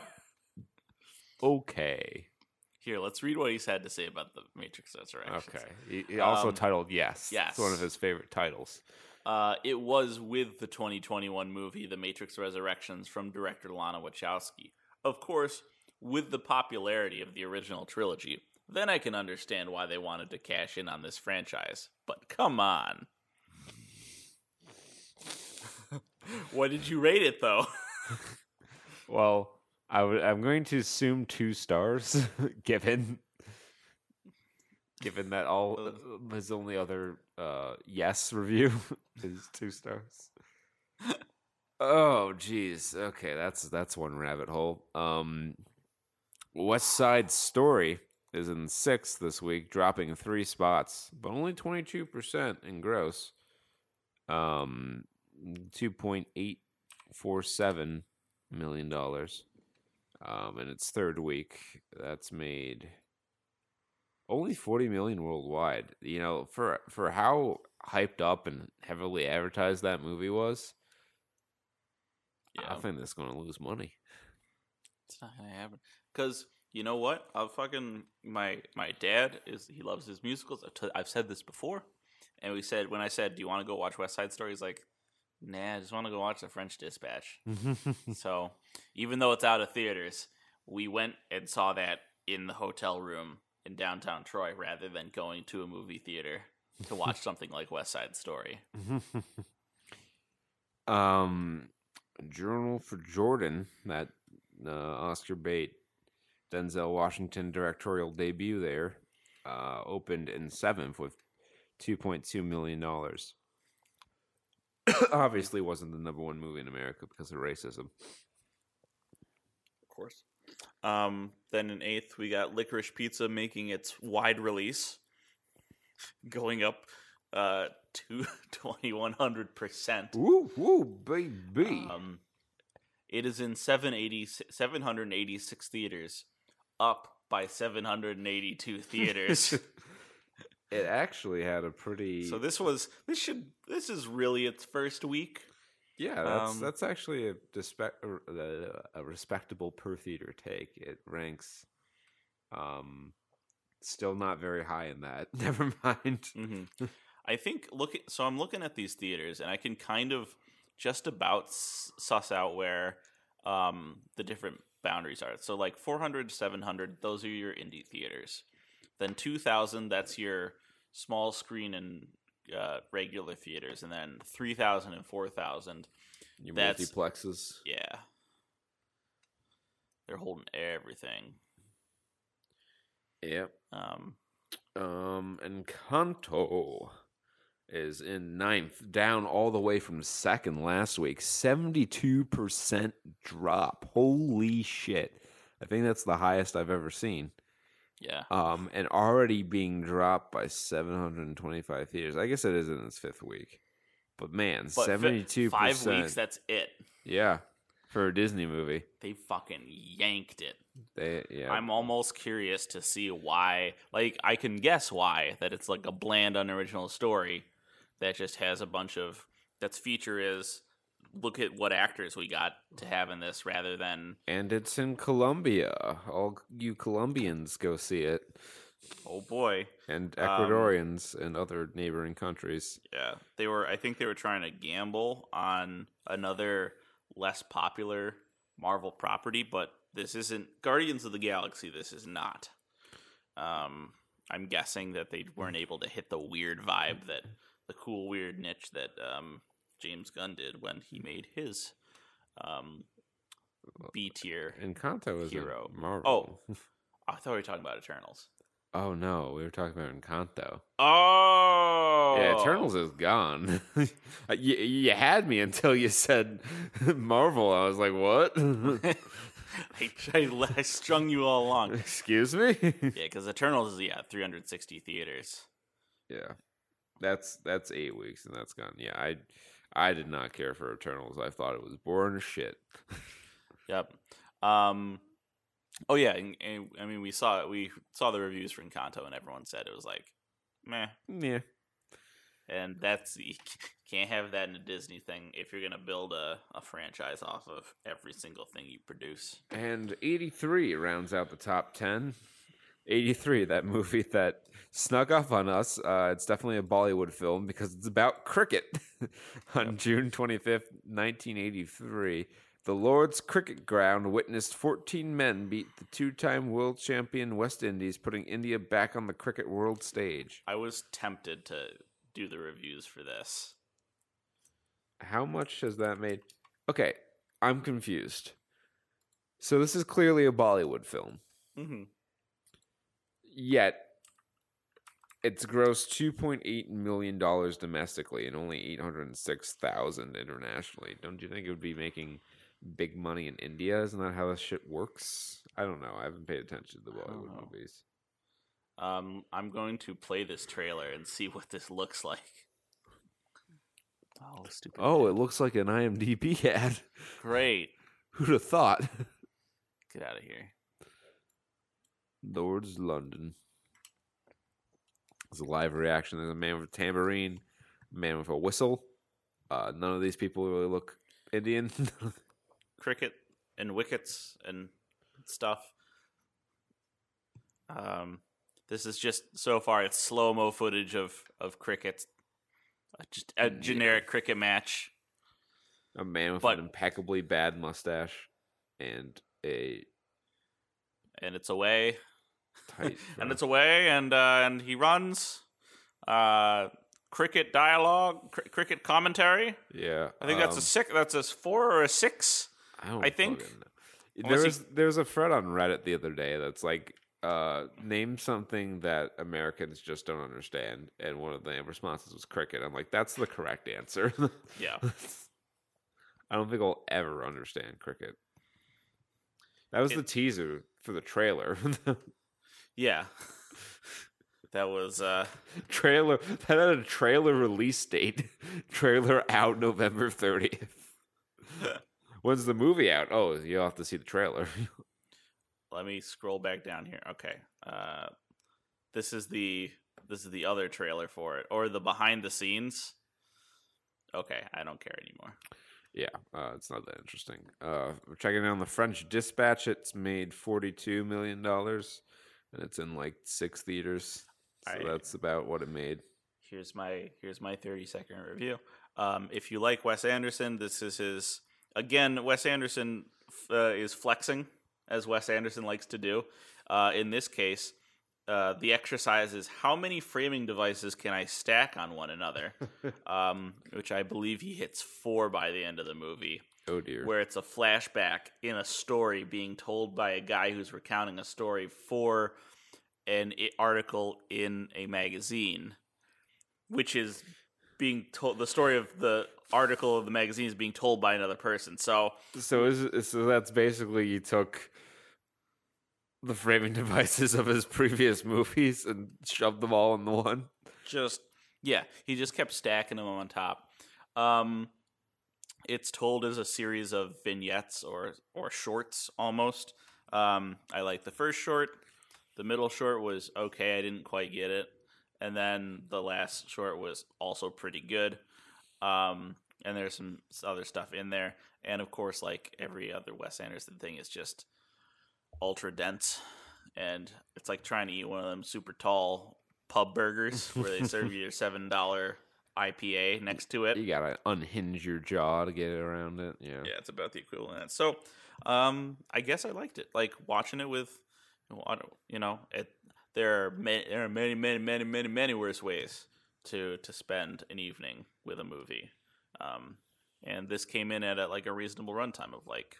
Okay. Here, let's read what he's had to say about the Matrix Resurrections. Okay. He also titled Yes. Yes. It's one of his favorite titles. It was with the 2021 movie, The Matrix Resurrections, from director Lana Wachowski. Of course, with the popularity of the original trilogy, then I can understand why they wanted to cash in on this franchise. But come on. What did you rate it, though? Well, I'm going to assume 2 stars, given that all his only other yes review is 2 stars. Oh, geez. Okay, that's one rabbit hole. West Side Story is in 6th this week, dropping 3 spots, but only 22% in gross. 2.847 million dollars. In its 3rd week, that's made only 40 million worldwide. You know, for how hyped up and heavily advertised that movie was, yeah. I think that's going to lose money. It's not going to happen because you know what? I'll fucking my dad he loves his musicals. I've said this before, and when I said, "Do you want to go watch West Side Story?" He's like, "Nah, I just want to go watch The French Dispatch." So even though it's out of theaters, we went and saw that in the hotel room in downtown Troy, rather than going to a movie theater to watch something like West Side Story. Journal for Jordan, that Oscar bait. Denzel Washington directorial debut there opened in 7th with $2.2 million. Obviously wasn't the #1 movie in America because of racism. Of course. Then in 8th, we got Licorice Pizza making its wide release, going up to 2,100%. Woo, baby. It is in 786 theaters. Up by 782 theaters. It actually had a pretty. So this is really its 1st week. Yeah, that's actually a respectable per theater take. It ranks, still not very high in that. Never mind. Mm-hmm. I think so I'm looking at these theaters, and I can kind of just about suss out where the different boundaries are. So like 400 to 700, those are your indie theaters. Then 2,000, that's your small screen and regular theaters. And then 3,000 and 4,000. Your multiplexes. Yeah. They're holding everything. Yep. Encanto is in ninth, down all the way from second last week. 72% drop. Holy shit. I think that's the highest I've ever seen. Yeah. And already being dropped by 725 theaters. I guess it is in its fifth week. But man, 72%. 5 weeks, that's it. Yeah. For a Disney movie. They fucking yanked it. Yeah. I'm almost curious to see why. Like, I can guess why. That it's like a bland, unoriginal story that just has a bunch of... That's feature is, look at what actors we got to have in this rather than... And it's in Colombia. All you Colombians go see it. Oh, boy. And Ecuadorians and other neighboring countries. Yeah. I think they were trying to gamble on another... less popular Marvel property, but this isn't Guardians of the Galaxy. This is not. I'm guessing that they weren't able to hit the weird vibe, that the cool weird niche that James Gunn did when he made his B-tier Encanto hero. Marvel. Oh, I thought we were talking about Eternals. Oh no, we were talking about Encanto. Oh, yeah, Eternals is gone. you had me until you said Marvel. I was like, what? I strung you all along. Excuse me. Yeah, because Eternals is 360 theaters. Yeah, that's 8 weeks and that's gone. Yeah, I did not care for Eternals. I thought it was boring as shit. Yep. Oh yeah, and I mean we saw the reviews for Encanto, and everyone said it was like, meh, yeah. And you can't have that in a Disney thing if you're gonna build a franchise off of every single thing you produce. And 83 rounds out the top 10. 83, that movie that snuck up on us. It's definitely a Bollywood film because it's about cricket. On June 25th, 1983. The Lord's Cricket Ground witnessed 14 men beat the two-time world champion West Indies, putting India back on the cricket world stage. I was tempted to do the reviews for this. How much has that made? Okay, I'm confused. So this is clearly a Bollywood film. Mm-hmm. Yet, it's grossed $2.8 million domestically and only $806,000 internationally. Don't you think it would be making... big money in India? Isn't that how this shit works? I don't know. I haven't paid attention to the Bollywood movies. I'm going to play this trailer and see what this looks like. Oh, stupid. Oh, it looks like an IMDb ad. Great. Who'd have thought? Get out of here. Lord's London. It's a live reaction. There's a man with a tambourine, a man with a whistle. None of these people really look Indian. Cricket and wickets and stuff. This is just, so far, it's slow-mo footage of cricket. Just a generic cricket match. A man with an impeccably bad mustache and a... And it's away. And it's away, and he runs. Cricket dialogue, cricket commentary. Yeah. I think that's a 4 or a 6. I think there was a thread on Reddit the other day that's like, name something that Americans just don't understand, and one of the responses was cricket. I'm like, that's the correct answer. Yeah, I don't think I'll ever understand cricket. That was the teaser for the trailer. Yeah, that was trailer. That had a trailer release date. Trailer out November 30th. When's the movie out? Oh, you'll have to see the trailer. Let me scroll back down here. Okay, this is the other trailer for it, or the behind the scenes. Okay, I don't care anymore. Yeah, it's not that interesting. We're checking out The French Dispatch. It's made $42 million, and it's in like 6 theaters. So that's about what it made. Here's my 30-second review. If you like Wes Anderson, this is his. Again, Wes Anderson is flexing, as Wes Anderson likes to do. In this case, the exercise is how many framing devices can I stack on one another, which I believe he hits 4 by the end of the movie. Oh, dear. Where it's a flashback in a story being told by a guy who's recounting a story for an article in a magazine, which is being told. The story of the article of the magazine is being told by another person. So that's basically you took the framing devices of his previous movies and shoved them all in the one. He just kept stacking them on top. It's told as a series of vignettes or shorts almost. I like the first short. The middle short was okay. I didn't quite get it. And then the last short was also pretty good. And there's some other stuff in there. And, of course, like every other Wes Anderson thing, is just ultra dense. And it's like trying to eat one of them super tall pub burgers where they serve you your $7 IPA next to it. You got to unhinge your jaw to get around it. Yeah, it's about the equivalent. So I guess I liked it. Like watching it with, you know, there are many worse ways to spend an evening with a movie. And this came in at like a reasonable runtime of like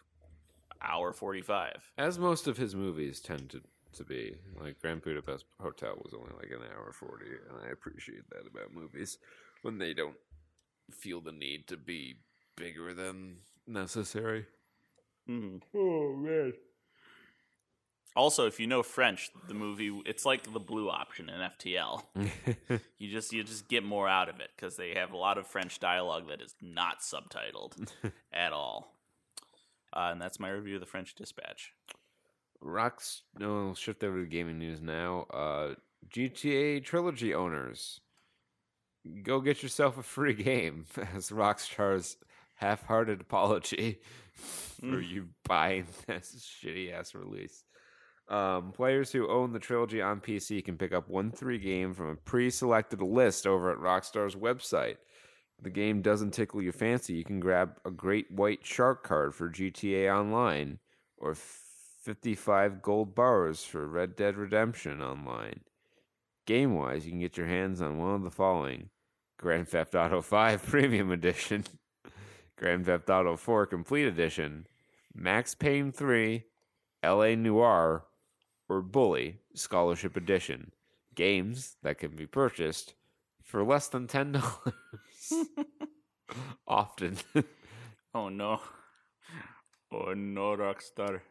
hour 45. As most of his movies tend to be. Like Grand Budapest Hotel was only like an hour 40, and I appreciate that about movies when they don't feel the need to be bigger than necessary. Mm-hmm. Oh, man. Also, if you know French, the movie, it's like the blue option in FTL. You just get more out of it because they have a lot of French dialogue that is not subtitled at all. And that's my review of The French Dispatch. We'll shift over to gaming news now. GTA Trilogy owners, go get yourself a free game as Rockstar's half-hearted apology for you buying this shitty-ass release. Players who own the trilogy on PC can pick up 1-3 game from a pre-selected list over at Rockstar's website. If the game doesn't tickle your fancy, you can grab a Great White Shark card for GTA Online or 55 gold bars for Red Dead Redemption Online. Game-wise, you can get your hands on one of the following: Grand Theft Auto 5 Premium Edition, Grand Theft Auto 4 Complete Edition, Max Payne 3, L.A. Noire, or Bully Scholarship Edition, games that can be purchased for less than $10. Often. Oh no, Rockstar.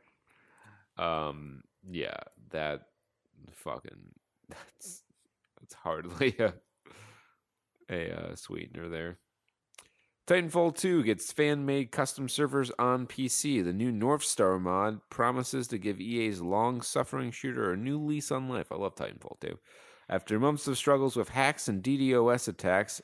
Yeah, that's hardly a sweetener there. Titanfall 2 gets fan-made custom servers on PC. The new Northstar mod promises to give EA's long-suffering shooter a new lease on life. I love Titanfall 2. After months of struggles with hacks and DDoS attacks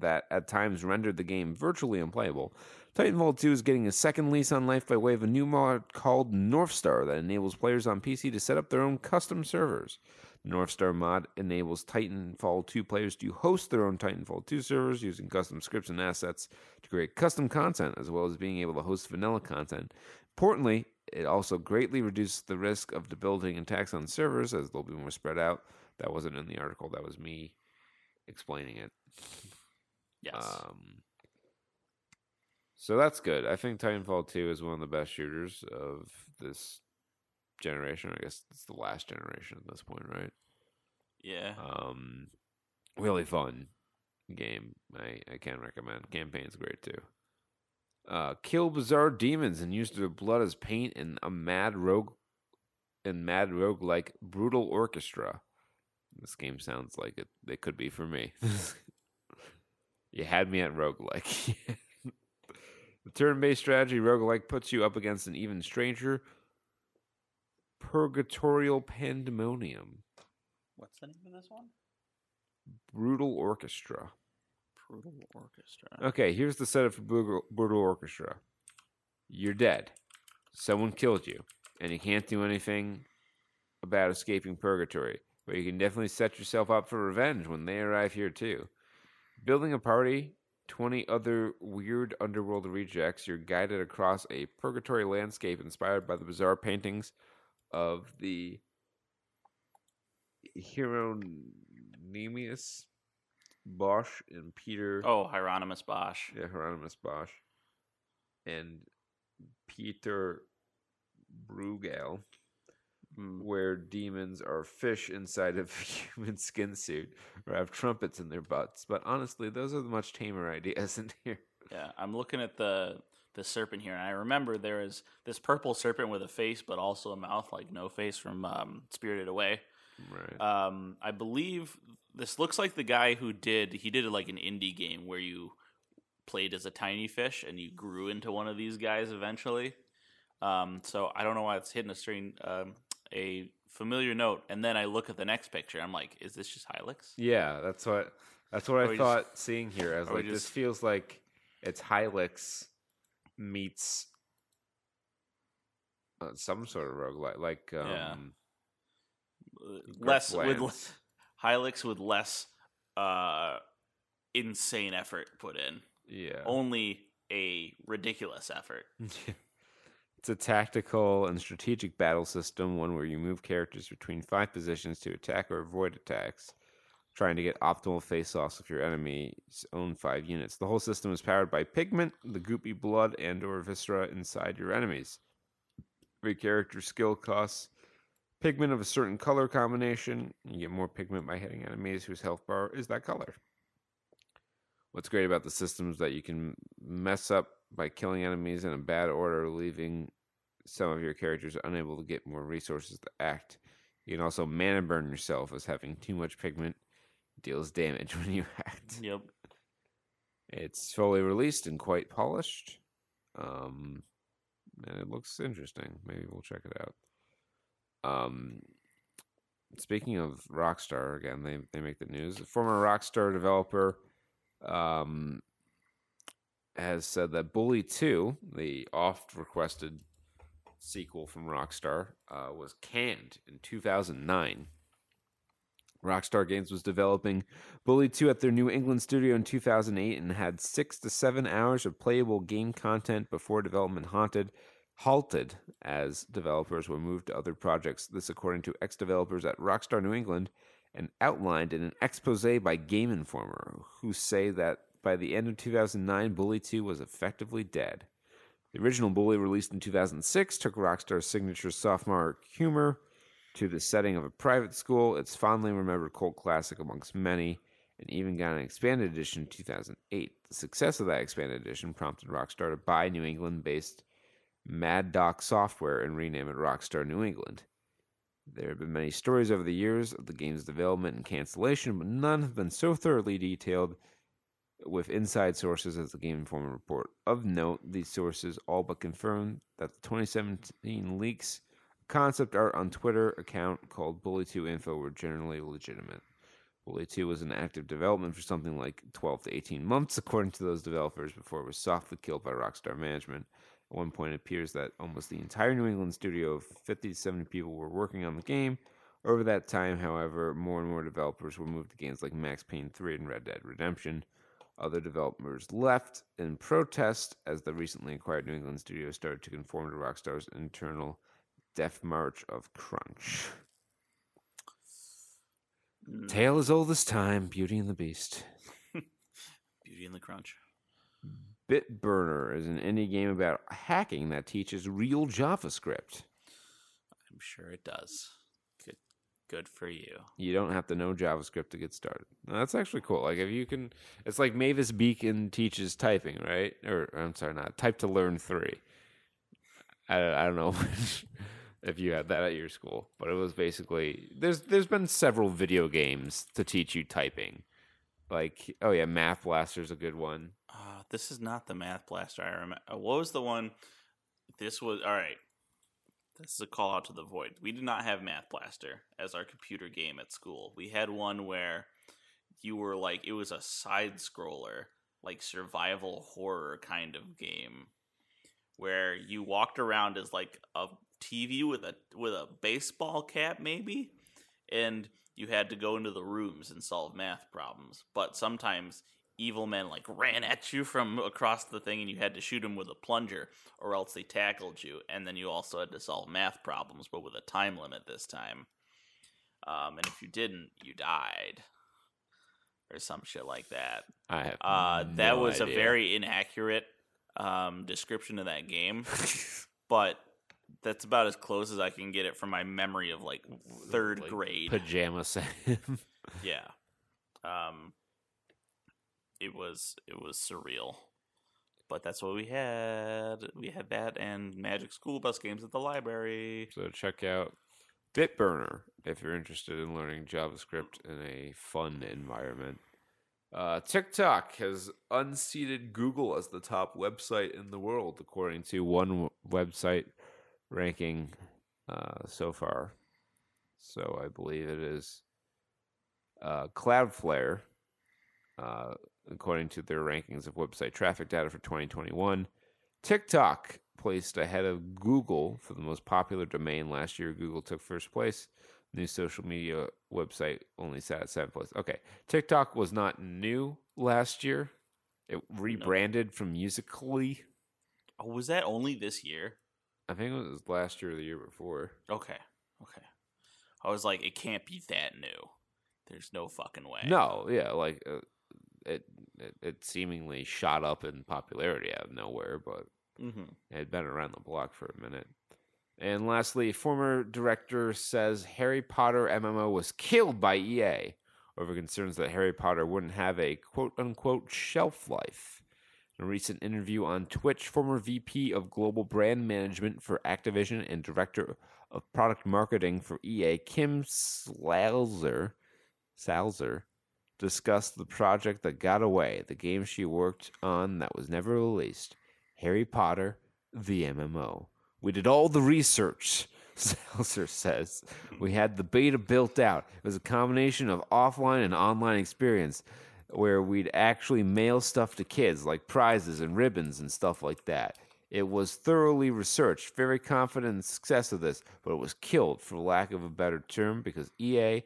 that at times rendered the game virtually unplayable, Titanfall 2 is getting a second lease on life by way of a new mod called Northstar that enables players on PC to set up their own custom servers. Northstar mod enables Titanfall 2 players to host their own Titanfall 2 servers using custom scripts and assets to create custom content, as well as being able to host vanilla content. Importantly, it also greatly reduces the risk of debilitating attacks on servers, as they'll be more spread out. That wasn't in the article. That was me explaining it. Yes. So that's good. I think Titanfall 2 is one of the best shooters of this generation. I guess it's the last generation at this point, right? Yeah. Really fun game. I can recommend. Campaign's great too. Kill bizarre demons and use their blood as paint in a mad rogue like Brutal Orchestra. This game sounds like it. They could be for me. You had me at roguelike. The turn-based strategy roguelike puts you up against an even stranger Purgatorial Pandemonium. What's the name of this one? Brutal Orchestra. Brutal Orchestra. Okay, here's the setup for Brutal Orchestra. You're dead. Someone killed you, and you can't do anything about escaping purgatory. but you can definitely set yourself up for revenge when they arrive here too. Building a party, 20 other weird underworld rejects, you're guided across a purgatory landscape inspired by the bizarre paintings of the Hieronymus Bosch and Peter... Oh, Hieronymus Bosch. Yeah, Hieronymus Bosch. And Peter Bruegel, where demons are fish inside of a human skin suit or have trumpets in their butts. But honestly, those are the much tamer ideas in here. Yeah, I'm looking at the serpent here, and I remember there is this purple serpent with a face, but also a mouth, like No Face from Spirited Away. Right. I believe this looks like the guy who did like an indie game where you played as a tiny fish and you grew into one of these guys eventually. So I don't know why it's hitting a familiar note. And then I look at the next picture. I'm like, is this just Hylics? Yeah, that's what I thought just, seeing here. I was like, this feels like it's Hylics meets some sort of roguelite, like Hylics with less insane effort put in. Yeah, only a ridiculous effort. It's a tactical and strategic battle system, one where you move characters between five positions to attack or avoid attacks, trying to get optimal face-offs with your enemy's own five units. The whole system is powered by pigment, the goopy blood and or viscera inside your enemies. Every character skill costs pigment of a certain color combination. You get more pigment by hitting enemies whose health bar is that color. What's great about the system is that you can mess up by killing enemies in a bad order, leaving some of your characters unable to get more resources to act. You can also mana burn yourself, as having too much pigment deals damage when you act. Yep. It's fully released and quite polished. And it looks interesting. Maybe we'll check it out. Speaking of Rockstar, again, they make the news. The former Rockstar developer... has said that Bully 2, the oft-requested sequel from Rockstar, was canned in 2009. Rockstar Games was developing Bully 2 at their New England studio in 2008 and had 6 to 7 hours of playable game content before development halted as developers were moved to other projects. This according to ex-developers at Rockstar New England and outlined in an expose by Game Informer, who say that by the end of 2009, Bully 2 was effectively dead. The original Bully, released in 2006, took Rockstar's signature sophomoric humor to the setting of a private school. It's fondly remembered cult classic amongst many, and even got an expanded edition in 2008. The success of that expanded edition prompted Rockstar to buy New England-based Mad Doc Software and rename it Rockstar New England. There have been many stories over the years of the game's development and cancellation, but none have been so thoroughly detailed with inside sources as the Game Informer report. Of note, these sources all but confirmed that the 2017 leaks concept art on Twitter account called Bully 2 Info were generally legitimate. Bully 2 was in active development for something like 12 to 18 months, according to those developers, before it was softly killed by Rockstar management. At one point, it appears that almost the entire New England studio of 50 to 70 people were working on the game. Over that time, however, more and more developers were moved to games like Max Payne 3 and Red Dead Redemption. Other developers left in protest as the recently acquired New England studio started to conform to Rockstar's internal death march of crunch. Tale as old as time, Beauty and the Beast. Beauty and the Crunch. Bitburner is an indie game about hacking that teaches real JavaScript. I'm sure it does. Good for you. You don't have to know JavaScript to get started. No, that's actually cool. Like if you can, it's like Mavis Beacon teaches typing, right? Or I'm sorry, not type to learn 3. I don't know if you had that at your school, but it was basically there's been several video games to teach you typing. Like, oh yeah, Math Blaster is a good one. This is not the Math Blaster I remember. What was the one? This was, all right. This is a call out to the void. We did not have Math Blaster as our computer game at school. We had one where you were like, it was a side-scroller, like survival horror kind of game, where you walked around as like a TV with a baseball cap maybe, and you had to go into the rooms and solve math problems. But sometimes evil men like ran at you from across the thing, and you had to shoot them with a plunger, or else they tackled you. And then you also had to solve math problems, but with a time limit this time. And if you didn't, you died, or some shit like that. I have no that was idea. A very inaccurate description of that game, but that's about as close as I can get it from my memory of like third grade. Pajama Sam. Yeah. It was surreal, but that's what we had. We had that and Magic School Bus games at the library. So check out Bitburner if you're interested in learning JavaScript in a fun environment. TikTok has unseated Google as the top website in the world, according to one website ranking so far. So I believe it is Cloudflare, according to their rankings of website traffic data for 2021. TikTok placed ahead of Google for the most popular domain last year. Google took first place. New social media website only sat at seventh place. Okay, TikTok was not new last year. It rebranded from Musical.ly. Oh, was that only this year? I think it was last year or the year before. Okay. I was like, it can't be that new. There's no fucking way. No, yeah, like it seemingly shot up in popularity out of nowhere, but it had been around the block for a minute. And lastly, former director says Harry Potter MMO was killed by EA over concerns that Harry Potter wouldn't have a quote-unquote shelf life. In a recent interview on Twitch, former VP of Global Brand Management for Activision and Director of Product Marketing for EA, Kim Salzer discussed the project that got away, the game she worked on that was never released, Harry Potter, the MMO. We did all the research, Salzer says. We had the beta built out. It was a combination of offline and online experience where we'd actually mail stuff to kids, like prizes and ribbons and stuff like that. It was thoroughly researched, very confident in the success of this, but it was killed, for lack of a better term, because EA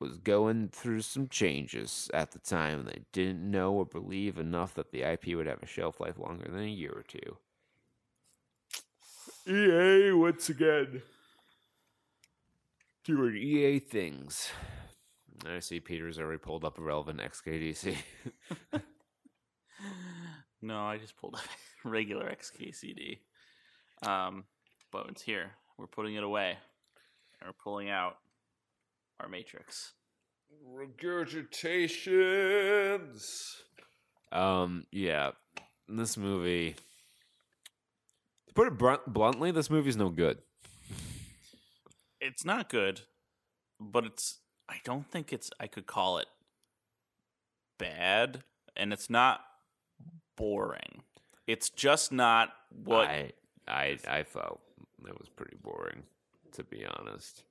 was going through some changes at the time, and they didn't know or believe enough that the IP would have a shelf life longer than a year or two. EA, once again, doing EA things. I see Peter's already pulled up a relevant XKDC. No, I just pulled up regular XKCD. But it's here. We're putting it away. And we're pulling out our Matrix. Regurgitations! Yeah. This movie... Put it bluntly, this movie's no good. It's not good, but it's... I don't think it's... I could call it bad, and it's not boring. It's just not what... I felt it was pretty boring, to be honest.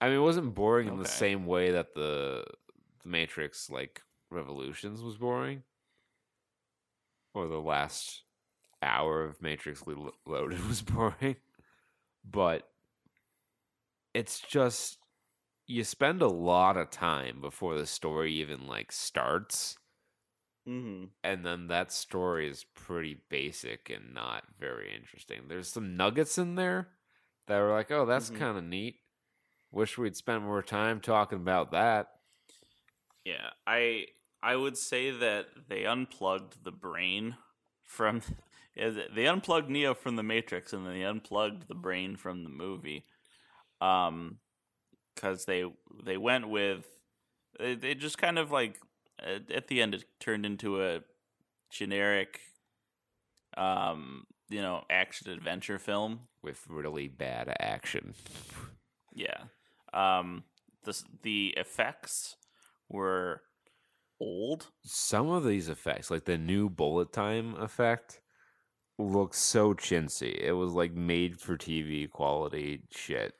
I mean, it wasn't boring in the same way that the Matrix, like, Revolutions was boring. Or the last... hour of Matrix Reloaded was boring, but it's just you spend a lot of time before the story even like starts, and then that story is pretty basic and not very interesting. There's some nuggets in there that were like, oh, that's kind of neat. Wish we'd spent more time talking about that. Yeah, I would say that they unplugged the brain from. They unplugged Neo from the Matrix, and then they unplugged the brain from the movie, because they went with they just kind of like at the end it turned into a generic, action adventure film with really bad action. Yeah, the effects were old. Some of these effects, like the new bullet time effect. Looks so chintzy. It was like made for TV quality shit,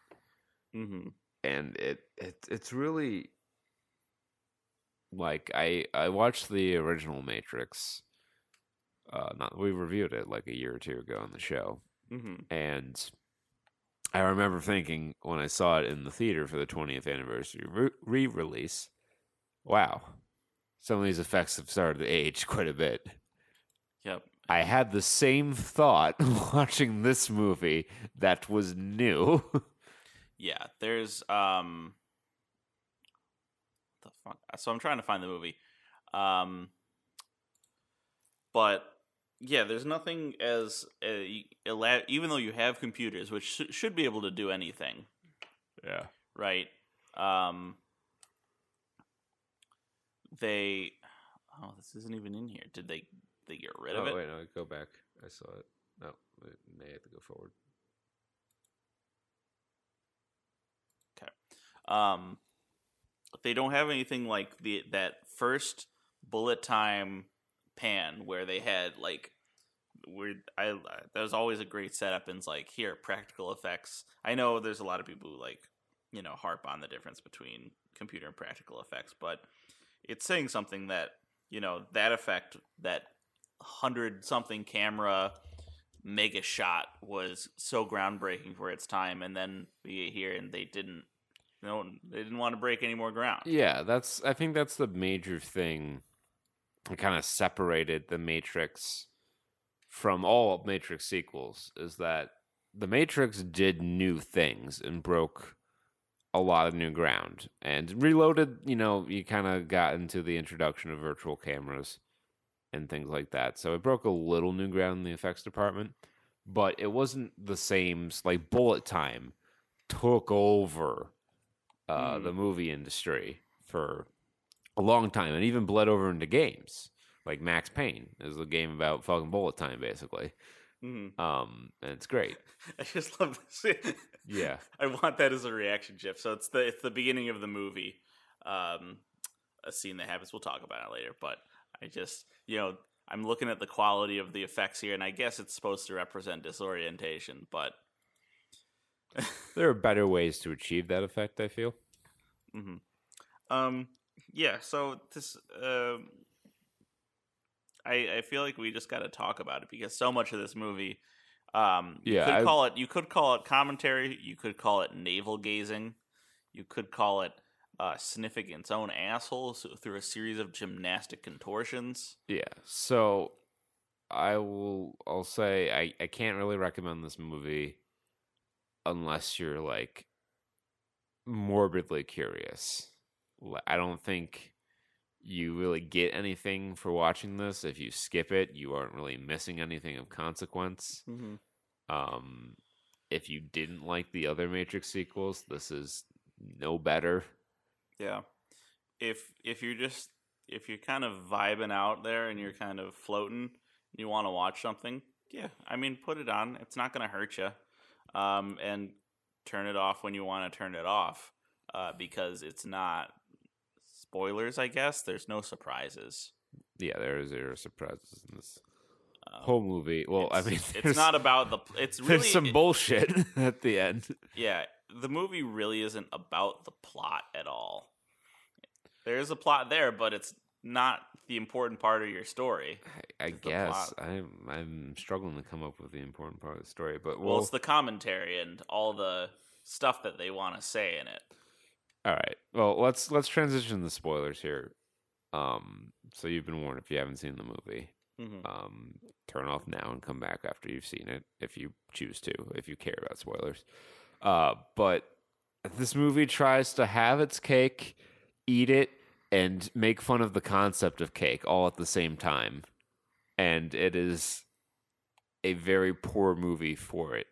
and it's really like I watched the original Matrix. We reviewed it like a year or two ago on the show, and I remember thinking when I saw it in the theater for the 20th anniversary re-release, wow, some of these effects have started to age quite a bit. Yep. I had the same thought watching this movie that was new. Yeah, there's what the fuck? So I'm trying to find the movie. But yeah, there's nothing as even though you have computers, which should be able to do anything. Yeah. Right. They. Oh, this isn't even in here. Did they get rid of it? Oh wait, no, go back. I saw it. No, I may have to go forward. Okay. They don't have anything like that first bullet time pan where they had like there's always a great setup and it's like, here, practical effects. I know there's a lot of people who like, you know, harp on the difference between computer and practical effects, but it's saying something that, you know, that effect, that 100-something camera mega shot was so groundbreaking for its time, and then we get here and they didn't want to break any more ground. Yeah, I think that's the major thing. It kind of separated the Matrix from all Matrix sequels, is that the Matrix did new things and broke a lot of new ground. And Reloaded, you know, you kind of got into the introduction of virtual cameras and things like that. So it broke a little new ground in the effects department, but it wasn't the same. Like, bullet time took over the movie industry for a long time, and even bled over into games. Like Max Payne is a game about fucking bullet time, basically. Mm-hmm. And it's great. I just love this. Yeah, I want that as a reaction GIF. So it's the beginning of the movie, a scene that happens. We'll talk about it later. But I just, you know, I'm looking at the quality of the effects here, and I guess it's supposed to represent disorientation, but there are better ways to achieve that effect, I feel. Mm-hmm. Yeah, so this, I feel like we just got to talk about it because so much of this movie, you could call it commentary, you could call it navel gazing, you could call it sniffing its own asshole through a series of gymnastic contortions. Yeah, so I'll say I can't really recommend this movie unless you're like morbidly curious. I don't think you really get anything for watching this. If you skip it, you aren't really missing anything of consequence. Mm-hmm. If you didn't like the other Matrix sequels, this is no better. Yeah. If you're kind of vibing out there and you're kind of floating and you want to watch something, yeah, I mean, put it on. It's not going to hurt you. And turn it off when you want to turn it off. Because it's not spoilers, I guess. There's no surprises. Yeah, there are zero surprises in this whole movie. Well, I mean, it's not about the. It's really, there's some bullshit at the end. Yeah, the movie really isn't about the plot at all. There is a plot there, but it's not the important part of your story. I guess I'm struggling to come up with the important part of the story, but well, it's the commentary and all the stuff that they want to say in it. All right. Well, let's transition to spoilers here. So you've been warned if you haven't seen the movie. Mm-hmm. Turn off now and come back after you've seen it, if you choose to, if you care about spoilers. But this movie tries to have its cake, eat it, and make fun of the concept of cake all at the same time. And it is a very poor movie for it.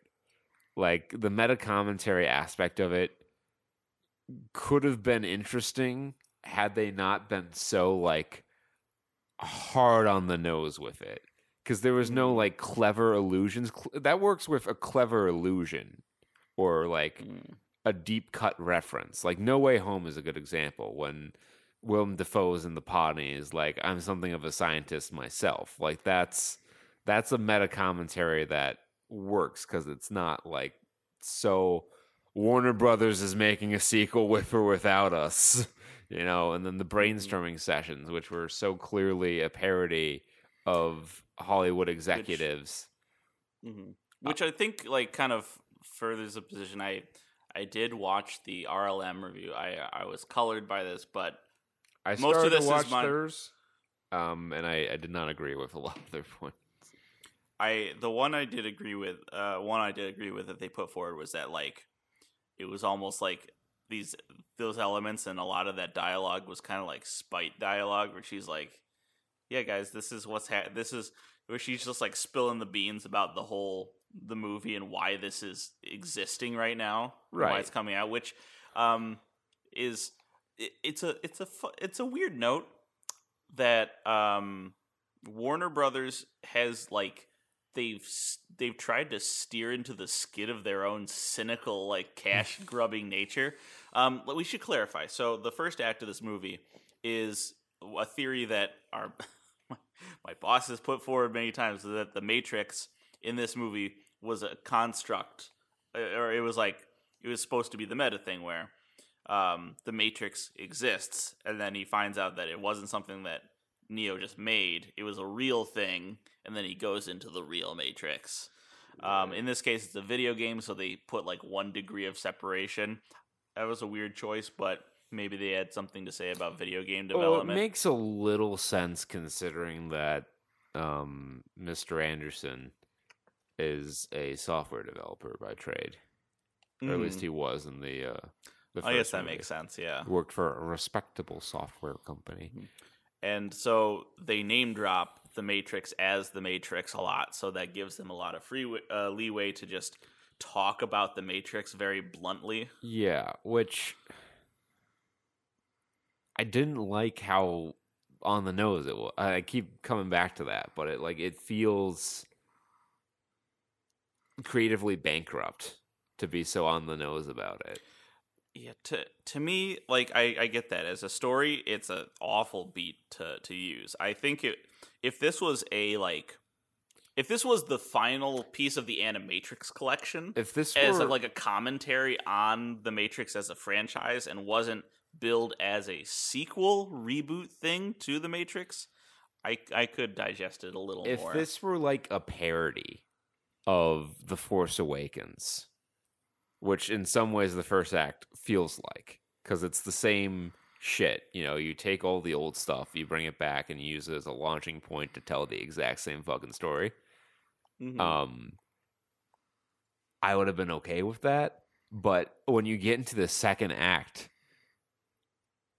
Like, the meta commentary aspect of it could have been interesting had they not been so like hard on the nose with it, because there was no like clever allusions that works with a clever allusion or like a deep cut reference. Like No Way Home is a good example, when Willem Dafoe is in the pod and he's like, I'm something of a scientist myself. Like that's a meta commentary that works because it's not like so Warner Brothers is making a sequel with or without us, you know. And then the brainstorming sessions, which were so clearly a parody of Hollywood executives, which I think like kind of furthers the position. I did watch the RLM review. I was colored by this, but I most started of this to watch is theirs, and I did not agree with a lot of their points. The one I did agree with that they put forward was that like it was almost like those elements and a lot of that dialogue was kind of like spite dialogue where she's like, "Yeah, guys, this is what's this is," where she's just like spilling the beans about the movie and why this is existing right now, right? Why it's coming out, which is it's a weird note that Warner Brothers has like they've tried to steer into the skid of their own cynical like cash grubbing nature. We should clarify. So the first act of this movie is a theory that my boss has put forward many times that the Matrix in this movie was a construct, or it was supposed to be the meta thing where the Matrix exists, and then he finds out that it wasn't something that Neo just made. It was a real thing, and then he goes into the real Matrix. In this case, it's a video game, so they put like 1 degree of separation. That was a weird choice, but maybe they had something to say about video game development. Well, it makes a little sense considering that Mr. Anderson is a software developer by trade, or at least he was in the first. I guess that movie makes sense. Yeah, he worked for a respectable software company. And so they name drop the Matrix as the Matrix a lot, so that gives them a lot of free leeway to just talk about the Matrix very bluntly. Yeah, which I didn't like how on the nose it was. I keep coming back to that, but it feels creatively bankrupt to be so on the nose about it. Yeah, to me, I get that. As a story, it's an awful beat to use. I think if this was if this was the final piece of the Animatrix collection, if this were as a commentary on the Matrix as a franchise and wasn't billed as a sequel reboot thing to the Matrix, I could digest it a little more. If this were like a parody of The Force Awakens, which in some ways the first act feels like, because it's the same shit. You know, you take all the old stuff, you bring it back, and you use it as a launching point to tell the exact same fucking story. Mm-hmm. I would have been okay with that, but when you get into the second act,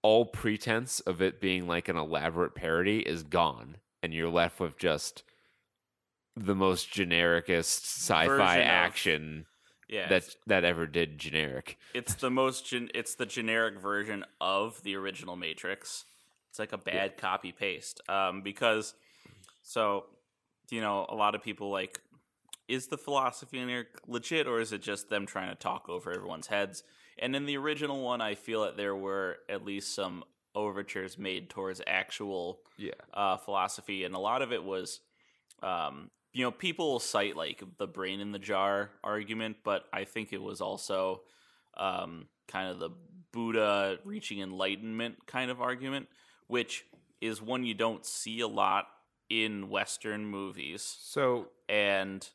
all pretense of it being like an elaborate parody is gone, and you're left with just the most genericist sci-fi action. Yeah, that ever did generic. It's the it's the generic version of the original Matrix. It's like a bad copy paste. Because, so, you know, a lot of people is the philosophy in here legit, or is it just them trying to talk over everyone's heads? And in the original one, I feel that there were at least some overtures made towards actual philosophy, and a lot of it was. You know, people will cite the brain in the jar argument, but I think it was also kind of the Buddha reaching enlightenment kind of argument, which is one you don't see a lot in Western movies. So, and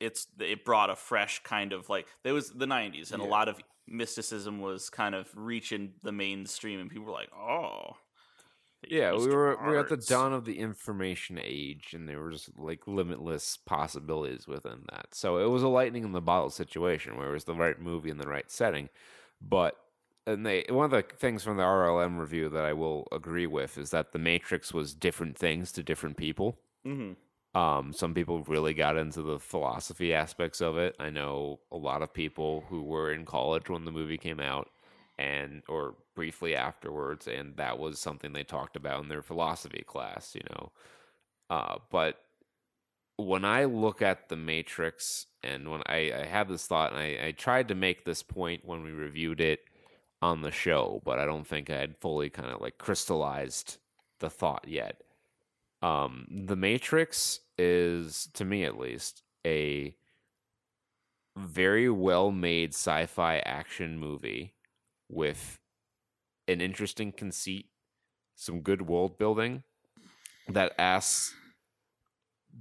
it brought a fresh kind of there was the 90s, and a lot of mysticism was kind of reaching the mainstream, and people were like, oh. Yeah, we were at the dawn of the information age, and there was limitless possibilities within that. So it was a lightning in the bottle situation where it was the right movie in the right setting. But one of the things from the RLM review that I will agree with is that the Matrix was different things to different people. Mm-hmm. Some people really got into the philosophy aspects of it. I know a lot of people who were in college when the movie came out, and or briefly afterwards, and that was something they talked about in their philosophy class, you know. But when I look at the Matrix, and when I had this thought, and I tried to make this point when we reviewed it on the show, but I don't think I had fully kind of crystallized the thought yet. The Matrix is, to me at least, a very well-made sci-fi action movie with an interesting conceit, some good world building that asks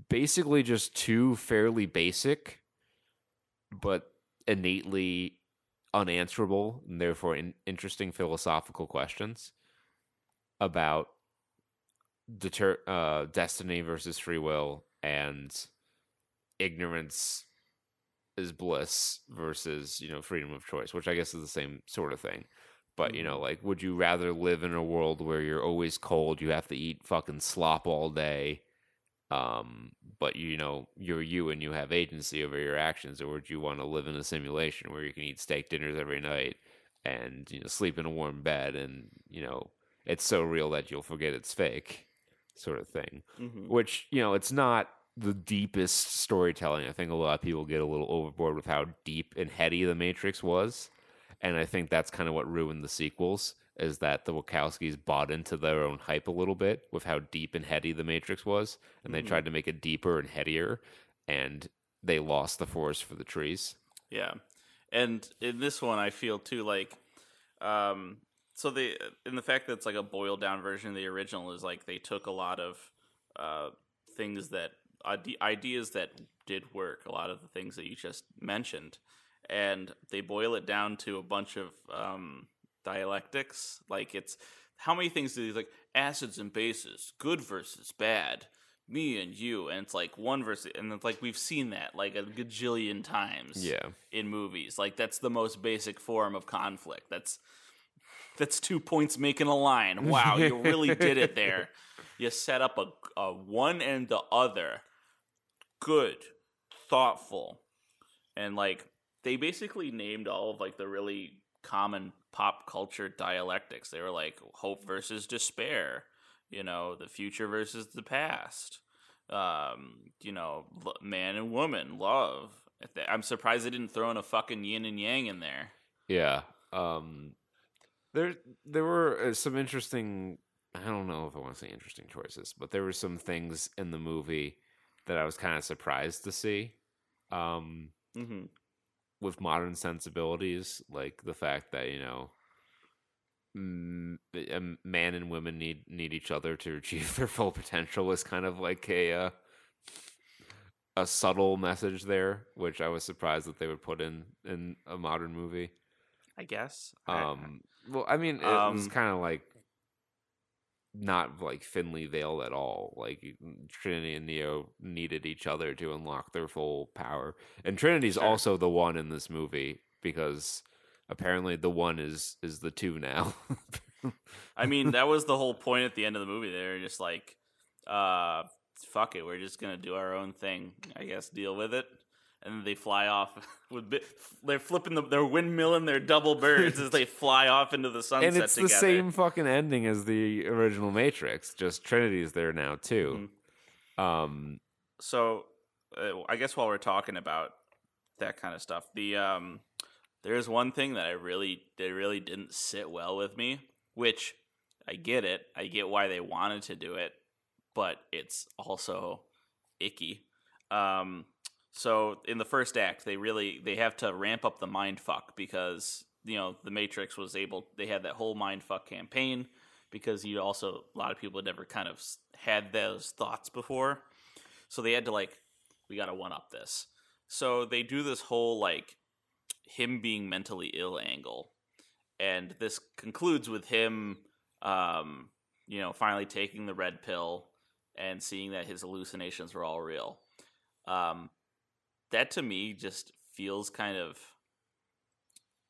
basically just two fairly basic but innately unanswerable and therefore interesting philosophical questions about destiny versus free will and ignorance is bliss versus, you know, freedom of choice, which I guess is the same sort of thing. But, you know, like, would you rather live in a world where you're always cold, you have to eat fucking slop all day, but, you know, you're you and you have agency over your actions, or would you want to live in a simulation where you can eat steak dinners every night and, you know, sleep in a warm bed and, you know, it's so real that you'll forget it's fake sort of thing, which, you know, it's not the deepest storytelling. I think a lot of people get a little overboard with how deep and heady The Matrix was. And I think that's kind of what ruined the sequels, is that the Wachowskis bought into their own hype a little bit with how deep and heady The Matrix was, and they tried to make it deeper and headier, and they lost the forest for the trees. Yeah. And in this one, I feel, too, like, so they, in the fact that it's like a boiled-down version of the original, is like they took a lot of things that, ideas that did work, a lot of the things that you just mentioned, and they boil it down to a bunch of dialectics. Like, it's how many things do these, like, acids and bases, good versus bad, me and you, and it's like one versus, and it's like we've seen that like a gajillion times in movies. Like, that's the most basic form of conflict. That's 2 points making a line. Wow, you really did it there. You set up a one and the other. Good, thoughtful, and like, they basically named all of, like, the really common pop culture dialectics. They were, like, hope versus despair, you know, the future versus the past, you know, man and woman, love. I'm surprised they didn't throw in a fucking yin and yang in there. Yeah. There were some interesting, I don't know if I want to say interesting choices, but there were some things in the movie that I was kind of surprised to see. With modern sensibilities, like the fact that, you know, man and women need each other to achieve their full potential is kind of like a subtle message there, which I was surprised that they would put in a modern movie, I guess. Well, I mean, it was kind of like not like thinly veiled at all. Like, Trinity and Neo needed each other to unlock their full power. And Trinity's also the one in this movie, because apparently the one is the two now. I mean, that was the whole point at the end of the movie. They were just like, fuck it, we're just going to do our own thing, I guess, deal with it. And then they fly off. They're flipping they're windmilling their double birds as they fly off into the sunset together. And it's the same fucking ending as the original Matrix. Just Trinity's there now too. So I guess while we're talking about that kind of stuff, there's one thing that they really didn't sit well with me. Which I get it. I get why they wanted to do it, but it's also icky. So in the first act, they have to ramp up the mindfuck, because, you know, the Matrix was able, they had that whole mindfuck campaign, because a lot of people had never kind of had those thoughts before. So they had to, like, we got to one up this. So they do this whole, like, him being mentally ill angle. And this concludes with him, you know, finally taking the red pill and seeing that his hallucinations were all real. That to me just feels kind of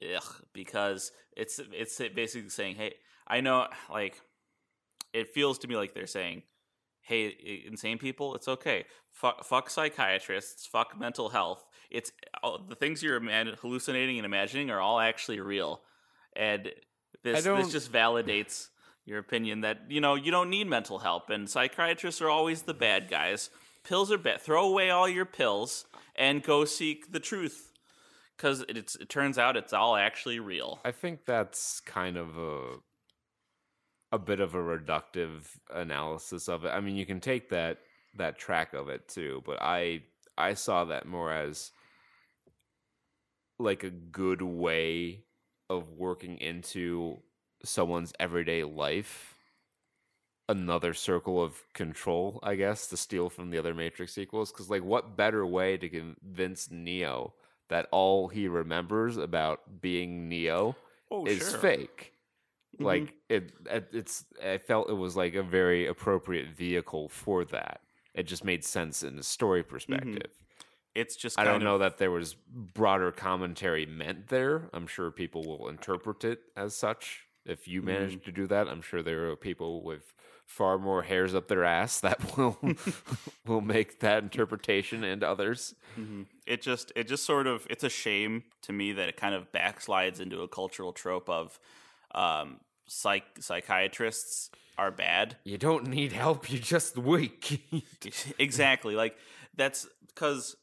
ugh, because it's basically saying, hey, I know, like, it feels to me like they're saying, hey, insane people, it's okay. Fuck psychiatrists, fuck mental health. It's the things you're hallucinating and imagining are all actually real. And this just validates your opinion that, you know, you don't need mental help, and psychiatrists are always the bad guys. Pills are bad. Throw away all your pills and go seek the truth, because it turns out it's all actually real. I think that's kind of a bit of a reductive analysis of it. I mean, you can take that track of it too, but I saw that more as like a good way of working into someone's everyday life. Another circle of control, I guess, to steal from the other Matrix sequels. Because, like, what better way to convince Neo that all he remembers about being Neo is fake. Mm-hmm. Like it's I felt it was like a very appropriate vehicle for that. It just made sense in a story perspective. Mm-hmm. It's just kind I don't know that there was broader commentary meant there. I'm sure people will interpret it as such. If you manage to do that, I'm sure there are people with far more hairs up their ass that will make that interpretation and others. Mm-hmm. It just sort of, it's a shame to me that it kind of backslides into a cultural trope of psychiatrists are bad. You don't need help. You're just weak. Exactly. Like that's because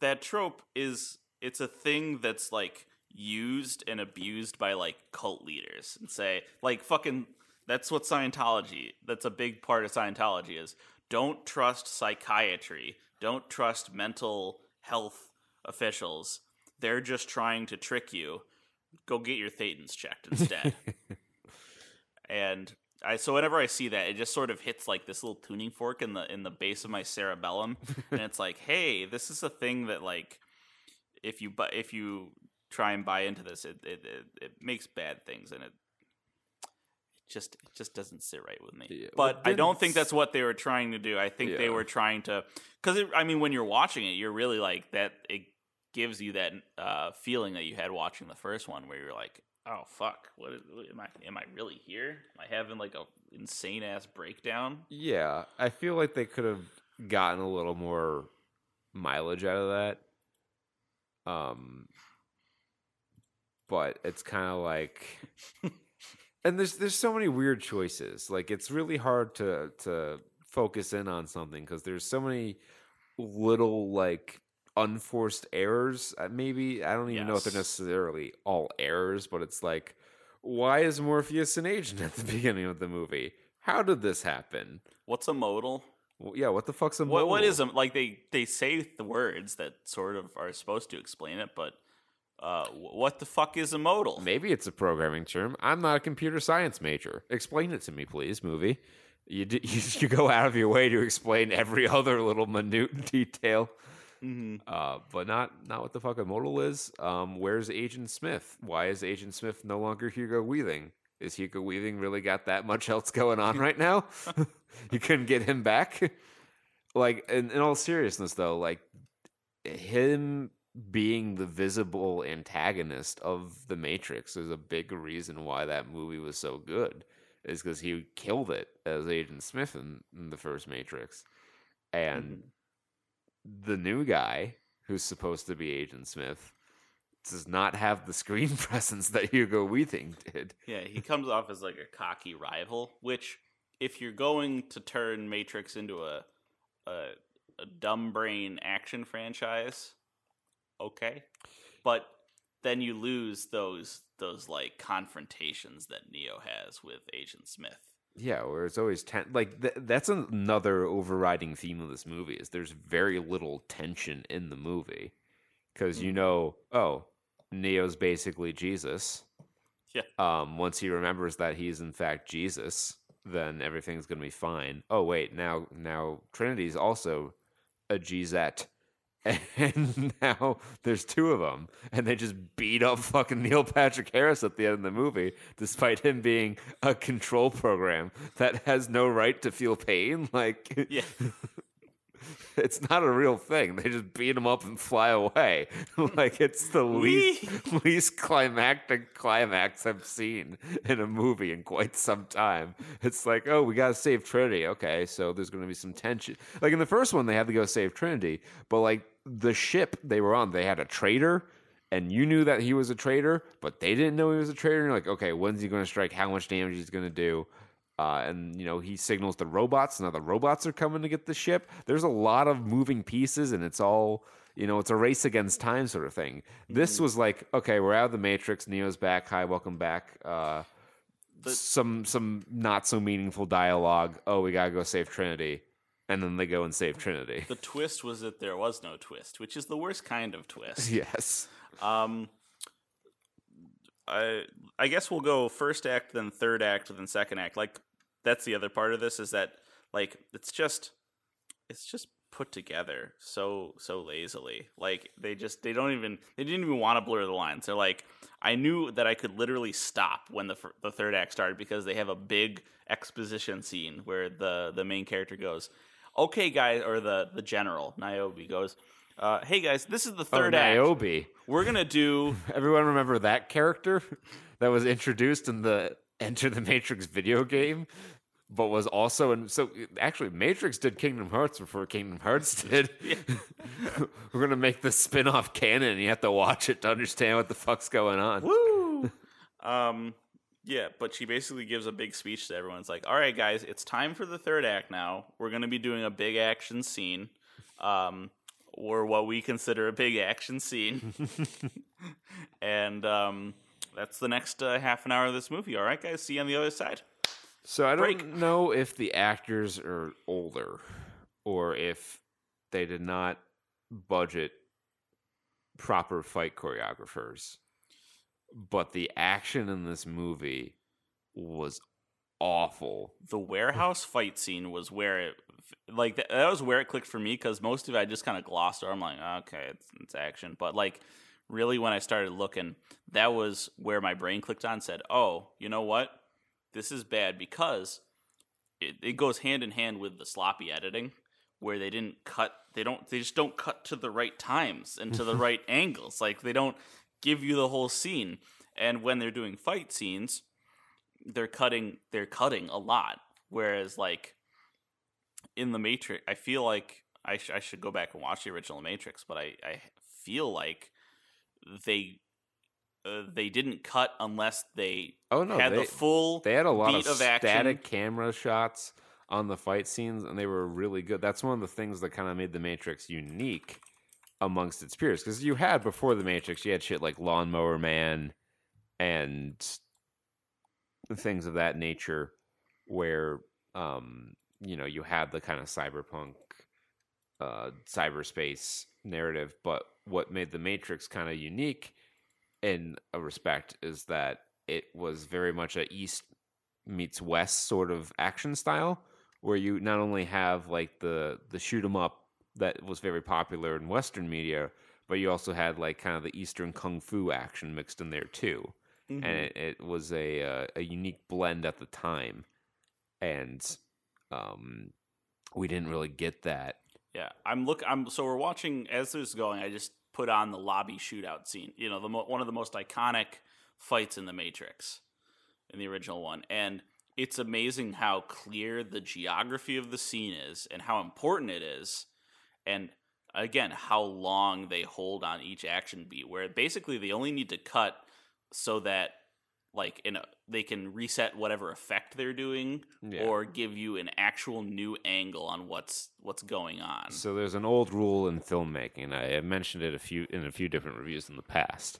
that trope it's a thing that's like used and abused by like cult leaders and say like fucking that's what Scientology, that's a big part of Scientology is don't trust psychiatry. Don't trust mental health officials. They're just trying to trick you. Go get your thetans checked instead. So whenever I see that, it just sort of hits like this little tuning fork in the base of my cerebellum, and it's like, hey, this is a thing that like, if you try and buy into this, it makes bad things, and it just doesn't sit right with me. Yeah, but I don't think that's what they were trying to do. I think they were trying to, because I mean, when you're watching it, you're really like that. It gives you that feeling that you had watching the first one, where you're like, oh fuck! Am I really here? Am I having like a insane ass breakdown? Yeah, I feel like they could have gotten a little more mileage out of that. But it's kind of like, and there's so many weird choices. Like it's really hard to focus in on something because there's so many little like unforced errors. Maybe I don't even know if they're necessarily all errors, but it's like, why is Morpheus an agent at the beginning of the movie? How did this happen? What's a modal? Well, yeah, what the fuck's a modal? What is a, like they say the words that sort of are supposed to explain it, but what the fuck is a modal? Maybe it's a programming term. I'm not a computer science major. Explain it to me, please, movie. You go out of your way to explain every other little minute detail. Mm-hmm. But not what the fuck a modal is. Where's Agent Smith? Why is Agent Smith no longer Hugo Weaving? Is Hugo Weaving really got that much else going on right now? You couldn't get him back? Like, in all seriousness, though, like, him being the visible antagonist of The Matrix is a big reason why that movie was so good, is because he killed it as Agent Smith in the first Matrix. And... Mm-hmm. The new guy, who's supposed to be Agent Smith, does not have the screen presence that Hugo Weaving did. Yeah, he comes off as like a cocky rival, which, if you're going to turn Matrix into a dumb brain action franchise, okay. But then you lose those like confrontations that Neo has with Agent Smith. Yeah, where it's always that's another overriding theme of this movie is there's very little tension in the movie because Neo's basically Jesus. Yeah. Once he remembers that he's in fact Jesus, then everything's gonna be fine. Oh wait, now Trinity's also a Gisette. And now there's two of them, and they just beat up fucking Neil Patrick Harris at the end of the movie, despite him being a control program that has no right to feel pain. Like, yeah. It's not a real thing. They just beat him up and fly away. Like, it's the least climactic climax I've seen in a movie in quite some time. It's like, oh, we got to save Trinity. Okay, so there's going to be some tension. Like, in the first one, they had to go save Trinity. But, like, the ship they were on, they had a traitor. And you knew that he was a traitor, but they didn't know he was a traitor. And you're like, okay, when's he going to strike? How much damage he's going to do? And, you know, he signals the robots. Now the robots are coming to get the ship. There's a lot of moving pieces, and it's all, you know, it's a race against time sort of thing. Mm-hmm. This was like, okay, we're out of the Matrix. Neo's back. Hi, welcome back. Some not so meaningful dialogue. Oh, we got to go save Trinity. And then they go and save Trinity. The twist was that there was no twist, which is the worst kind of twist. Yes. I guess we'll go first act, then third act, then second act. Like, that's the other part of this is that, like, it's just put together so lazily. Like they didn't even want to blur the lines. They're like, I knew that I could literally stop when the third act started, because they have a big exposition scene where the main character goes, "Okay, guys," or the general Niobe goes, "Hey guys, this is the third act. Niobe. We're gonna do." Everyone remember that character that was introduced in the Enter the Matrix video game? But was also, and so actually Matrix did Kingdom Hearts before Kingdom Hearts did. Yeah. We're going to make this spin-off canon, and you have to watch it to understand what the fuck's going on. Woo! Yeah, but she basically gives a big speech to everyone. It's like, all right, guys, it's time for the third act now. We're going to be doing a big action scene, or what we consider a big action scene. And that's the next half an hour of this movie. All right, guys, see you on the other side. So I don't know if the actors are older or if they did not budget proper fight choreographers, but the action in this movie was awful. The warehouse fight scene was where it, like, that was where it clicked for me, because most of it I just kind of glossed over. I'm like, okay, it's action. But like, really, when I started looking, that was where my brain clicked on and said, oh, you know what? This is bad, because it goes hand in hand with the sloppy editing, where they didn't cut. They just don't cut to the right times and to the right angles. Like, they don't give you the whole scene. And when they're doing fight scenes, they're cutting a lot. Whereas like in The Matrix, I feel like I should go back and watch the original Matrix, but I feel like they didn't cut unless they had the full beat of action. They had a lot of static camera shots on the fight scenes, and they were really good. That's one of the things that kind of made The Matrix unique amongst its peers. Because you had, before The Matrix, you had shit like Lawnmower Man and things of that nature where, you know, you had the kind of cyberpunk, cyberspace narrative. But what made The Matrix kind of unique in a respect is that it was very much a East meets West sort of action style, where you not only have like the shoot 'em up that was very popular in Western media, but you also had like kind of the Eastern kung fu action mixed in there too. Mm-hmm. And it was a unique blend at the time, and we didn't really get that. Yeah, so we're watching as this is going. I just put on the lobby shootout scene, you know, one of the most iconic fights in The Matrix, in the original one. And it's amazing how clear the geography of the scene is and how important it is. And again, how long they hold on each action beat, where basically they only need to cut so that like they can reset whatever effect they're doing, yeah, or give you an actual new angle on what's going on. So there's an old rule in filmmaking. I mentioned it in a few different reviews in the past.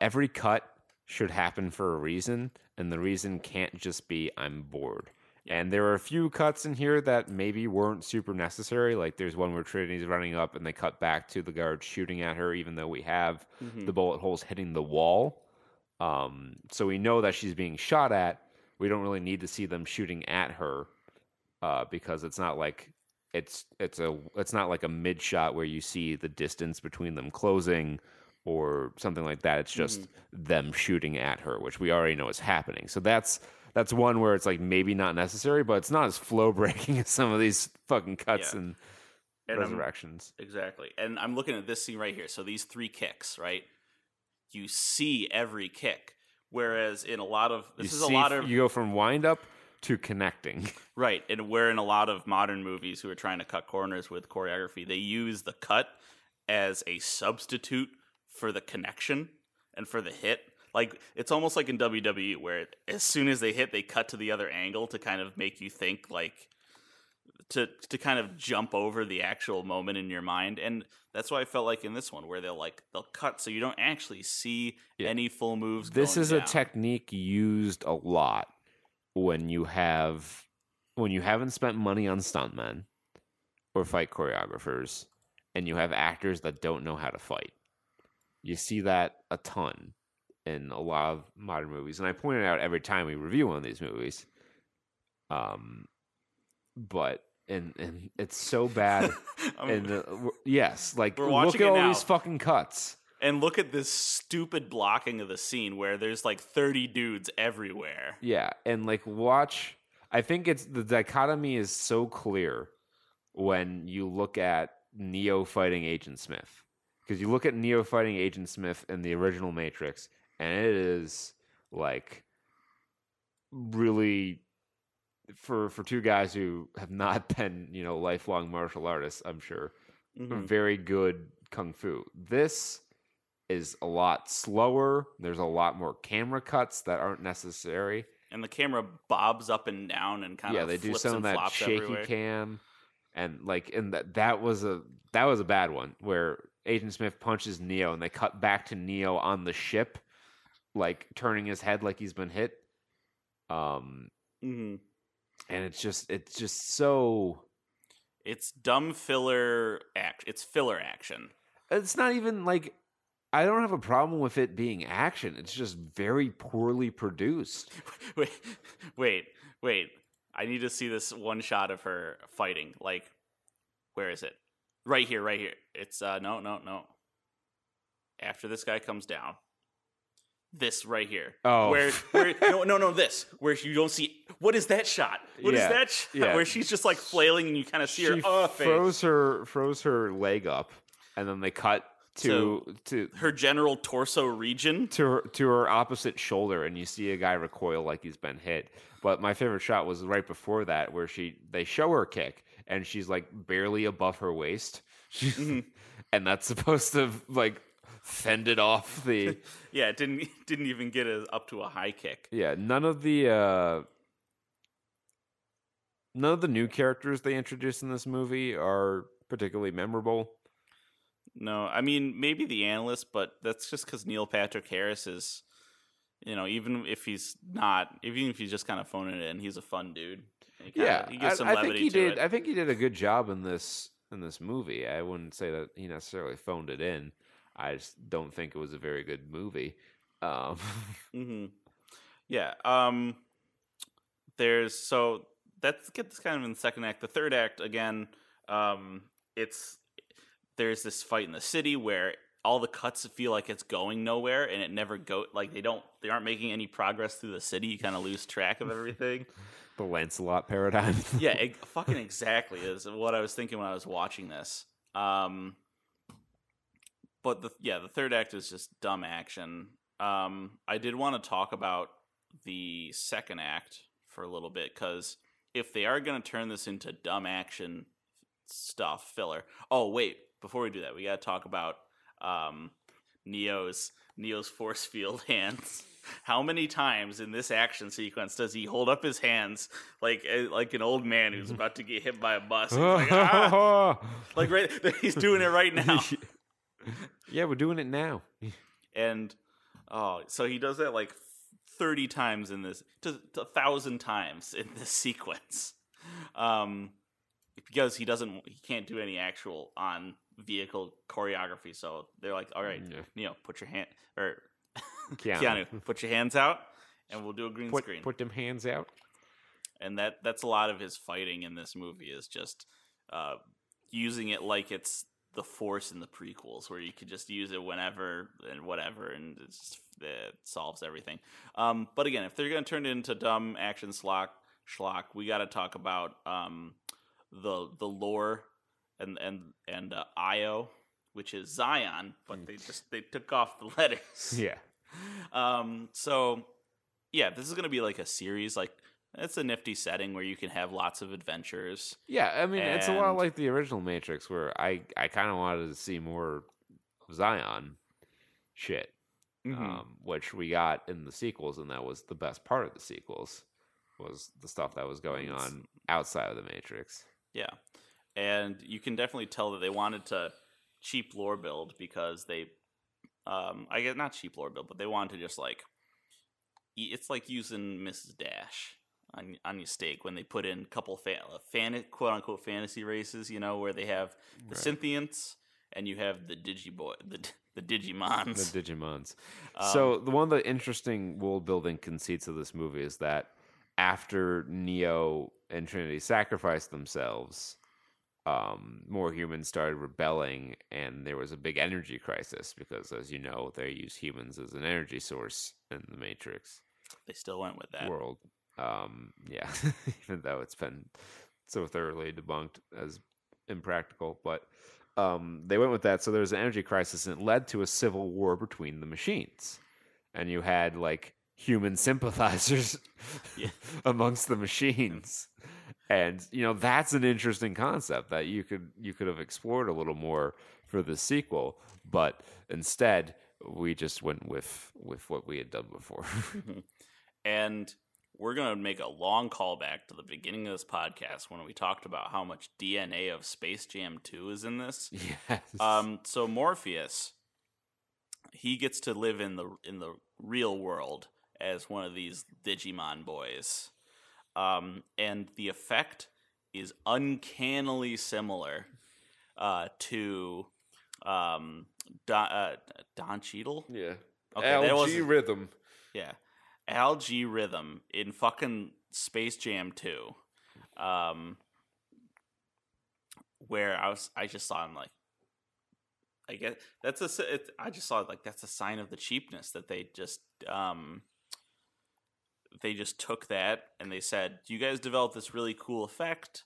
Every cut should happen for a reason, and the reason can't just be I'm bored. Yeah. And there are a few cuts in here that maybe weren't super necessary. Like there's one where Trinity's running up and they cut back to the guard shooting at her, even though we have the bullet holes hitting the wall. So we know that she's being shot at. We don't really need to see them shooting at her, because it's not like it's not like a mid shot where you see the distance between them closing or something like that. It's just them shooting at her, which we already know is happening. So that's one where it's like maybe not necessary, but it's not as flow breaking as some of these fucking cuts and Resurrections. Exactly. And I'm looking at this scene right here. So these three kicks, right? You see every kick, whereas in a lot of you go from wind up to connecting, right? And where in a lot of modern movies who are trying to cut corners with choreography, they use the cut as a substitute for the connection and for the hit. Like it's almost like in WWE, where as soon as they hit, they cut to the other angle to kind of make you think, like to kind of jump over the actual moment in your mind. And that's why I felt like in this one, where they'll cut so you don't actually see any full moves. This is a technique used a lot when you haven't spent money on stuntmen or fight choreographers, and you have actors that don't know how to fight. You see that a ton in a lot of modern movies, and I point it out every time we review one of these movies. But and it's so bad. I mean, and yes, like look at all these fucking cuts. And look at this stupid blocking of the scene where there's like 30 dudes everywhere. Yeah, and like watch. I think it's the dichotomy is so clear when you look at Neo fighting Agent Smith, because you look at Neo fighting Agent Smith in the original Matrix, and it is like really for two guys who have not been, you know, lifelong martial artists, I'm sure, very good kung fu. This is a lot slower. There's a lot more camera cuts that aren't necessary. And the camera bobs up and down and kind of flips and flops everywhere. Yeah, they do some of that shaky cam. And like, and that was a bad one where Agent Smith punches Neo and they cut back to Neo on the ship, like turning his head like he's been hit. And it's just so it's dumb filler act. It's filler action. It's not even like. I don't have a problem with it being action. It's just very poorly produced. Wait. I need to see this one shot of her fighting. Like, where is it? Right here. It's, no. After this guy comes down. This right here. Oh. Where no, this. Where you don't see... What is that shot? Where she's just, like, flailing and you kind of see her face. Froze her leg up and then they cut... To her general torso region, to her opposite shoulder, and you see a guy recoil like he's been hit. But my favorite shot was right before that, where they show her kick, and she's like barely above her waist, and that's supposed to like fend it off the. Yeah, it didn't even get up to a high kick. Yeah, none of the new characters they introduced in this movie are particularly memorable. No, I mean, maybe the analyst, but that's just because Neil Patrick Harris is, you know, even if he's just kind of phoning it in, he's a fun dude. He gives some levity to it. I think he did a good job in this movie. I wouldn't say that he necessarily phoned it in. I just don't think it was a very good movie. Yeah. Let's get this kind of in the second act. The third act, again, there's this fight in the city where all the cuts feel like it's going nowhere, and it never go. Like they aren't making any progress through the city. You kind of lose track of everything. The Lancelot paradigm. Yeah, fucking exactly is what I was thinking when I was watching this. But the third act is just dumb action. I did want to talk about the second act for a little bit because if they are going to turn this into dumb action stuff filler, oh wait. Before we do that, we got to talk about Neo's force field hands. How many times in this action sequence does he hold up his hands like an old man who's about to get hit by a bus? He's like, ah! Like right, he's doing it right now. Yeah, we're doing it now. And so he does that like 30 times in this, to 1,000 times in this sequence, because he can't do any actual on. Vehicle choreography, so they're like, all right, Neo, put your hand or Keanu, put your hands out, and we'll do a green screen. Put them hands out, and that's a lot of his fighting in this movie is just using it like it's the Force in the prequels, where you could just use it whenever and whatever, and it solves everything. But again, if they're going to turn it into dumb action schlock, we got to talk about the lore. And Io, which is Zion, but they took off the letters. Yeah. This is gonna be like a series. Like it's a nifty setting where you can have lots of adventures. Yeah, I mean it's a lot like the original Matrix, where I kind of wanted to see more Zion shit, which we got in the sequels, and that was the best part of the sequels was the stuff that was going on outside of the Matrix. Yeah. And you can definitely tell that they wanted to cheap lore build because they, I guess not cheap lore build, but they wanted to just like, it's like using Mrs. Dash on your steak when they put in a couple quote unquote fantasy races, you know, where they have the Synthians and you have the the Digimons. So one of the interesting world building conceits of this movie is that after Neo and Trinity sacrificed themselves, more humans started rebelling, and there was a big energy crisis because, as you know, they use humans as an energy source in the Matrix. They still went with that world. Yeah, even though it's been so thoroughly debunked as impractical, but they went with that. So there was an energy crisis, and it led to a civil war between the machines. And you had like human sympathizers amongst the machines. And, you know, that's an interesting concept that you could have explored a little more for the sequel, but instead we just went with what we had done before. And we're going to make a long callback to the beginning of this podcast when we talked about how much DNA of Space Jam 2 is in this. Yes. So Morpheus, he gets to live in the real world as one of these Digimon boys. And the effect is uncannily similar to Don Cheadle. Yeah. Okay, LG Rhythm. Yeah. LG Rhythm in fucking Space Jam 2. Where I just saw him like, I guess I just saw it like that's a sign of the cheapness that they just took that and they said, you guys developed this really cool effect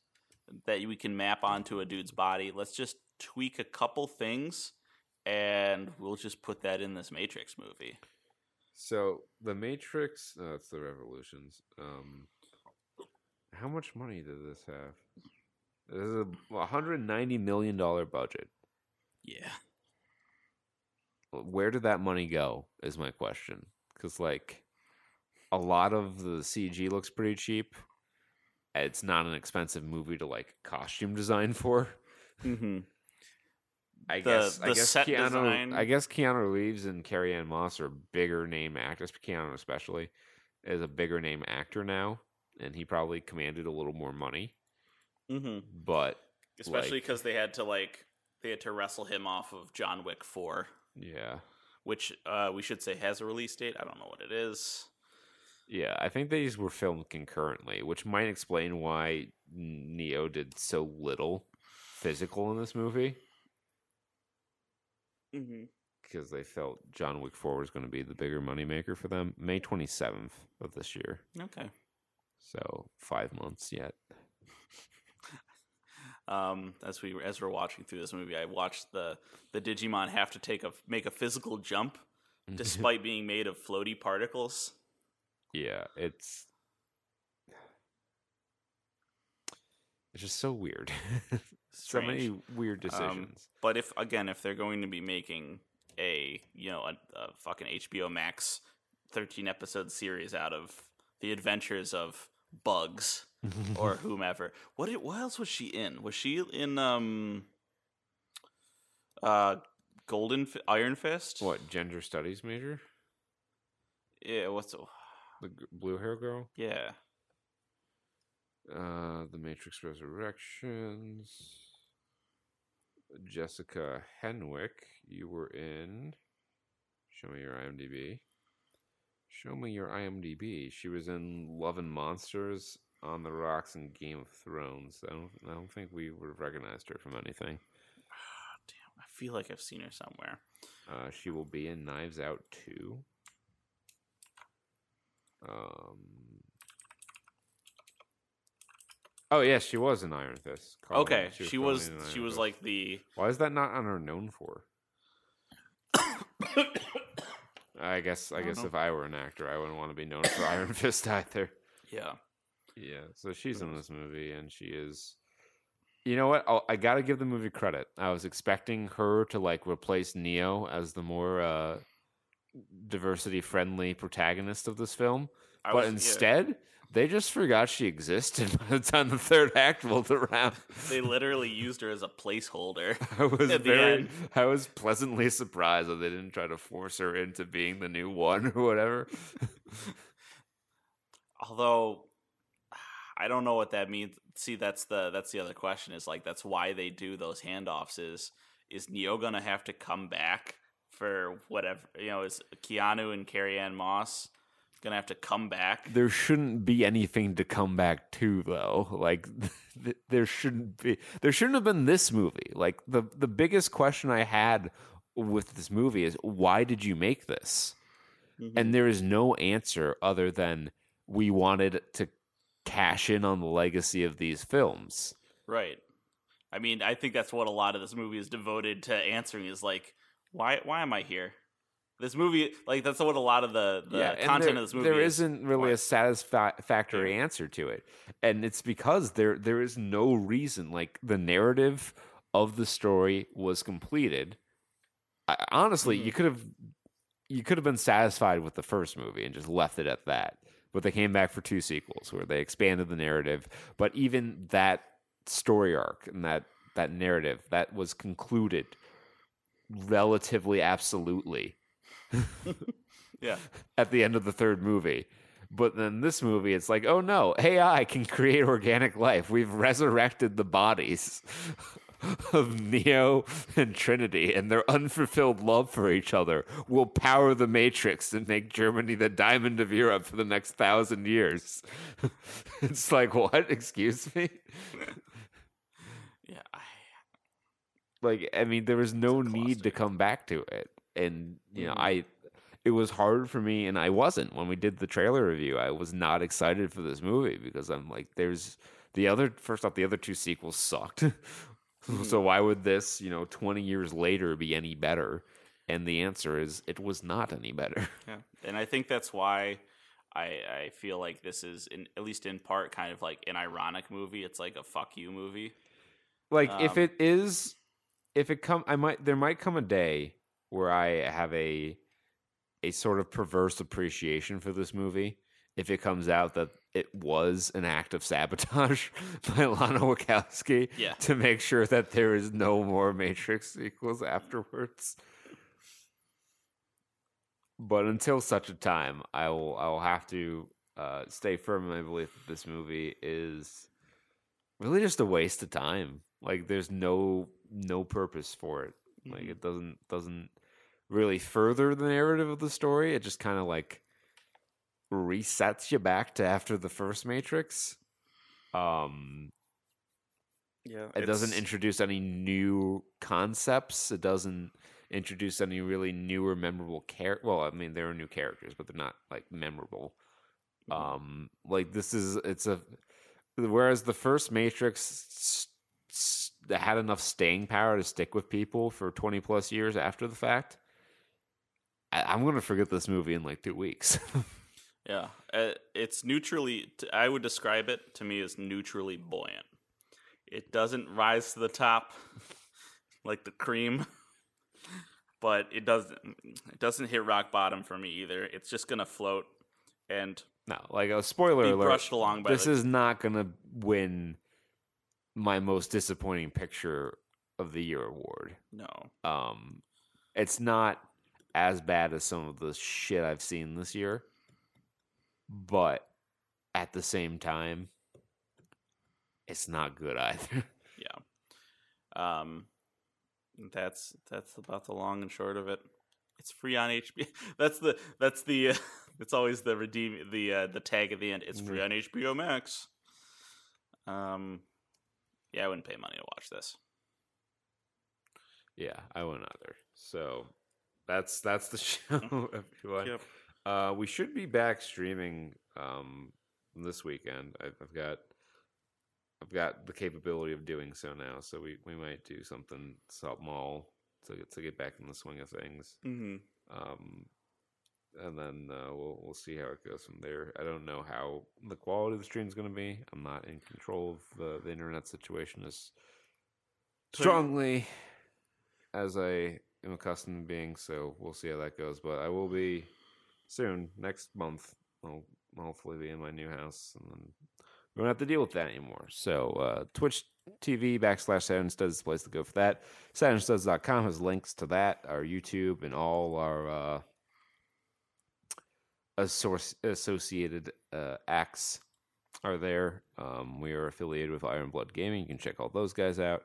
that we can map onto a dude's body. Let's just tweak a couple things and we'll just put that in this Matrix movie. So the Matrix, that's the Revolutions. How much money did this have? This is a $190 million budget. Yeah. Where did that money go is my question. Because, like, a lot of the CG looks pretty cheap. It's not an expensive movie to, like, costume design for. Mm-hmm. I guess Keanu Reeves and Carrie-Anne Moss are bigger name actors. Keanu especially is a bigger name actor now. And he probably commanded a little more money. Mm-hmm. But especially because like, they had to wrestle him off of John Wick 4. Yeah. Which we should say has a release date. I don't know what it is. Yeah, I think these were filmed concurrently, which might explain why Neo did so little physical in this movie. Mm-hmm. Because they felt John Wick 4 was going to be the bigger moneymaker for them. May 27th of this year. Okay. So 5 months yet. As we're watching through this movie, I watched the Digimon have to make a physical jump, despite being made of floaty particles. Yeah, it's just so weird. So many weird decisions. But if they're going to be making a fucking HBO Max 13-episode series out of the adventures of Bugs. Or whomever. What else was she in? Was she in Iron Fist? What, gender studies major? Yeah, what's the blue hair girl? Yeah. The Matrix Resurrections. Jessica Henwick, you were in. Show me your IMDb. She was in Love and Monsters, On the Rocks, and Game of Thrones. I don't think we would have recognized her from anything. Oh, damn, I feel like I've seen her somewhere. She will be in Knives Out 2. Oh yes, she was in Iron Fist. Okay, she was like the. Why is that not on her known for? I guess if I were an actor, I wouldn't want to be known for Iron Fist either. Yeah. Yeah, so she's in this movie, and she is... You know what? I gotta give the movie credit. I was expecting her to, like, replace Neo as the more diversity-friendly protagonist of this film. But instead, they just forgot she existed by the time the third act rolled around. They literally used her as a placeholder. I was pleasantly surprised that they didn't try to force her into being the new one or whatever. Although... I don't know what that means. See, that's the other question. Is like that's why they do those handoffs. Is Neo gonna have to come back for whatever? You know, is Keanu and Carrie-Anne Moss gonna have to come back. There shouldn't be anything to come back to, though. Like, there shouldn't be. There shouldn't have been this movie. Like, the biggest question I had with this movie is, why did you make this? Mm-hmm. And there is no answer other than we wanted to cash in on the legacy of these films. Right. I mean, I think that's what a lot of this movie is devoted to answering, is like, why am I here? This movie, like, that's what a lot of the content of this movie is. There isn't really a satisfactory answer to it. And it's because there is no reason. Like, the narrative of the story was completed. Honestly, mm-hmm. you could have been satisfied with the first movie and just left it at that. But they came back for two sequels where they expanded the narrative. But even that story arc and that narrative, that was concluded relatively absolutely. Yeah, at the end of the third movie. But then this movie, it's like, oh no, AI can create organic life. We've resurrected the bodies of Neo and Trinity, and their unfulfilled love for each other will power the Matrix and make Germany the diamond of Europe for the next 1,000 years. It's like, what? Excuse me? Yeah. Like, I mean, there was no need to come back to it. And, you know, it was hard for me, and I wasn't. When we did the trailer review, I was not excited for this movie because I'm like, the other two sequels sucked. So why would this, 20 years later be any better? And the answer is it was not any better. Yeah. And I think that's why I feel like this is, at least in part, kind of like an ironic movie. It's like a fuck you movie. Like, there might come a day where I have a sort of perverse appreciation for this movie if it comes out that it was an act of sabotage by Lana Wachowski to make sure that there is no more Matrix sequels afterwards. But until such a time, I will have to stay firm in my belief that this movie is really just a waste of time. Like, there's no purpose for it. Like, it doesn't really further the narrative of the story. It just kind of like resets you back to after the first Matrix. It doesn't introduce any new concepts. It doesn't introduce any really new or memorable characters. Well, I mean, there are new characters, but they're not like memorable. Like, this is whereas the first Matrix had enough staying power to stick with people for 20 plus years after the fact. I'm going to forget this movie in like 2 weeks. Yeah. It's neutrally, I would describe it to me as neutrally buoyant. It doesn't rise to the top like the cream, but it doesn't hit rock bottom for me either. It's just going to float and spoiler alert, brushed along by this is not going to win my most disappointing picture of the year award. No. It's not as bad as some of the shit I've seen this year. But at the same time, it's not good either. Yeah. That's about the long and short of it. It's free on HBO. That's the it's always the the tag at the end. It's free on HBO Max. Yeah, I wouldn't pay money to watch this. Yeah, I wouldn't either. So that's the show, everyone. Yep. We should be back streaming this weekend. I've got the capability of doing so now, so we might do something all to get back in the swing of things. Mm-hmm. And then we'll see how it goes from there. I don't know how the quality of the stream is going to be. I'm not in control of the internet situation as strongly as I am accustomed to being, so we'll see how that goes. But I will be soon, next month. I'll hopefully be in my new house, and then we don't have to deal with that anymore. So Twitch.tv/SaturnStuds is the place to go for that. SaturnStuds.com has links to that, our YouTube, and all our associated acts are there. We are affiliated with Iron Blood Gaming. You can check all those guys out.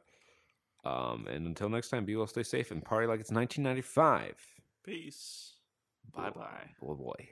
And until next time, be well, stay safe, and party like it's 1995. Peace. Bye-bye. Boy.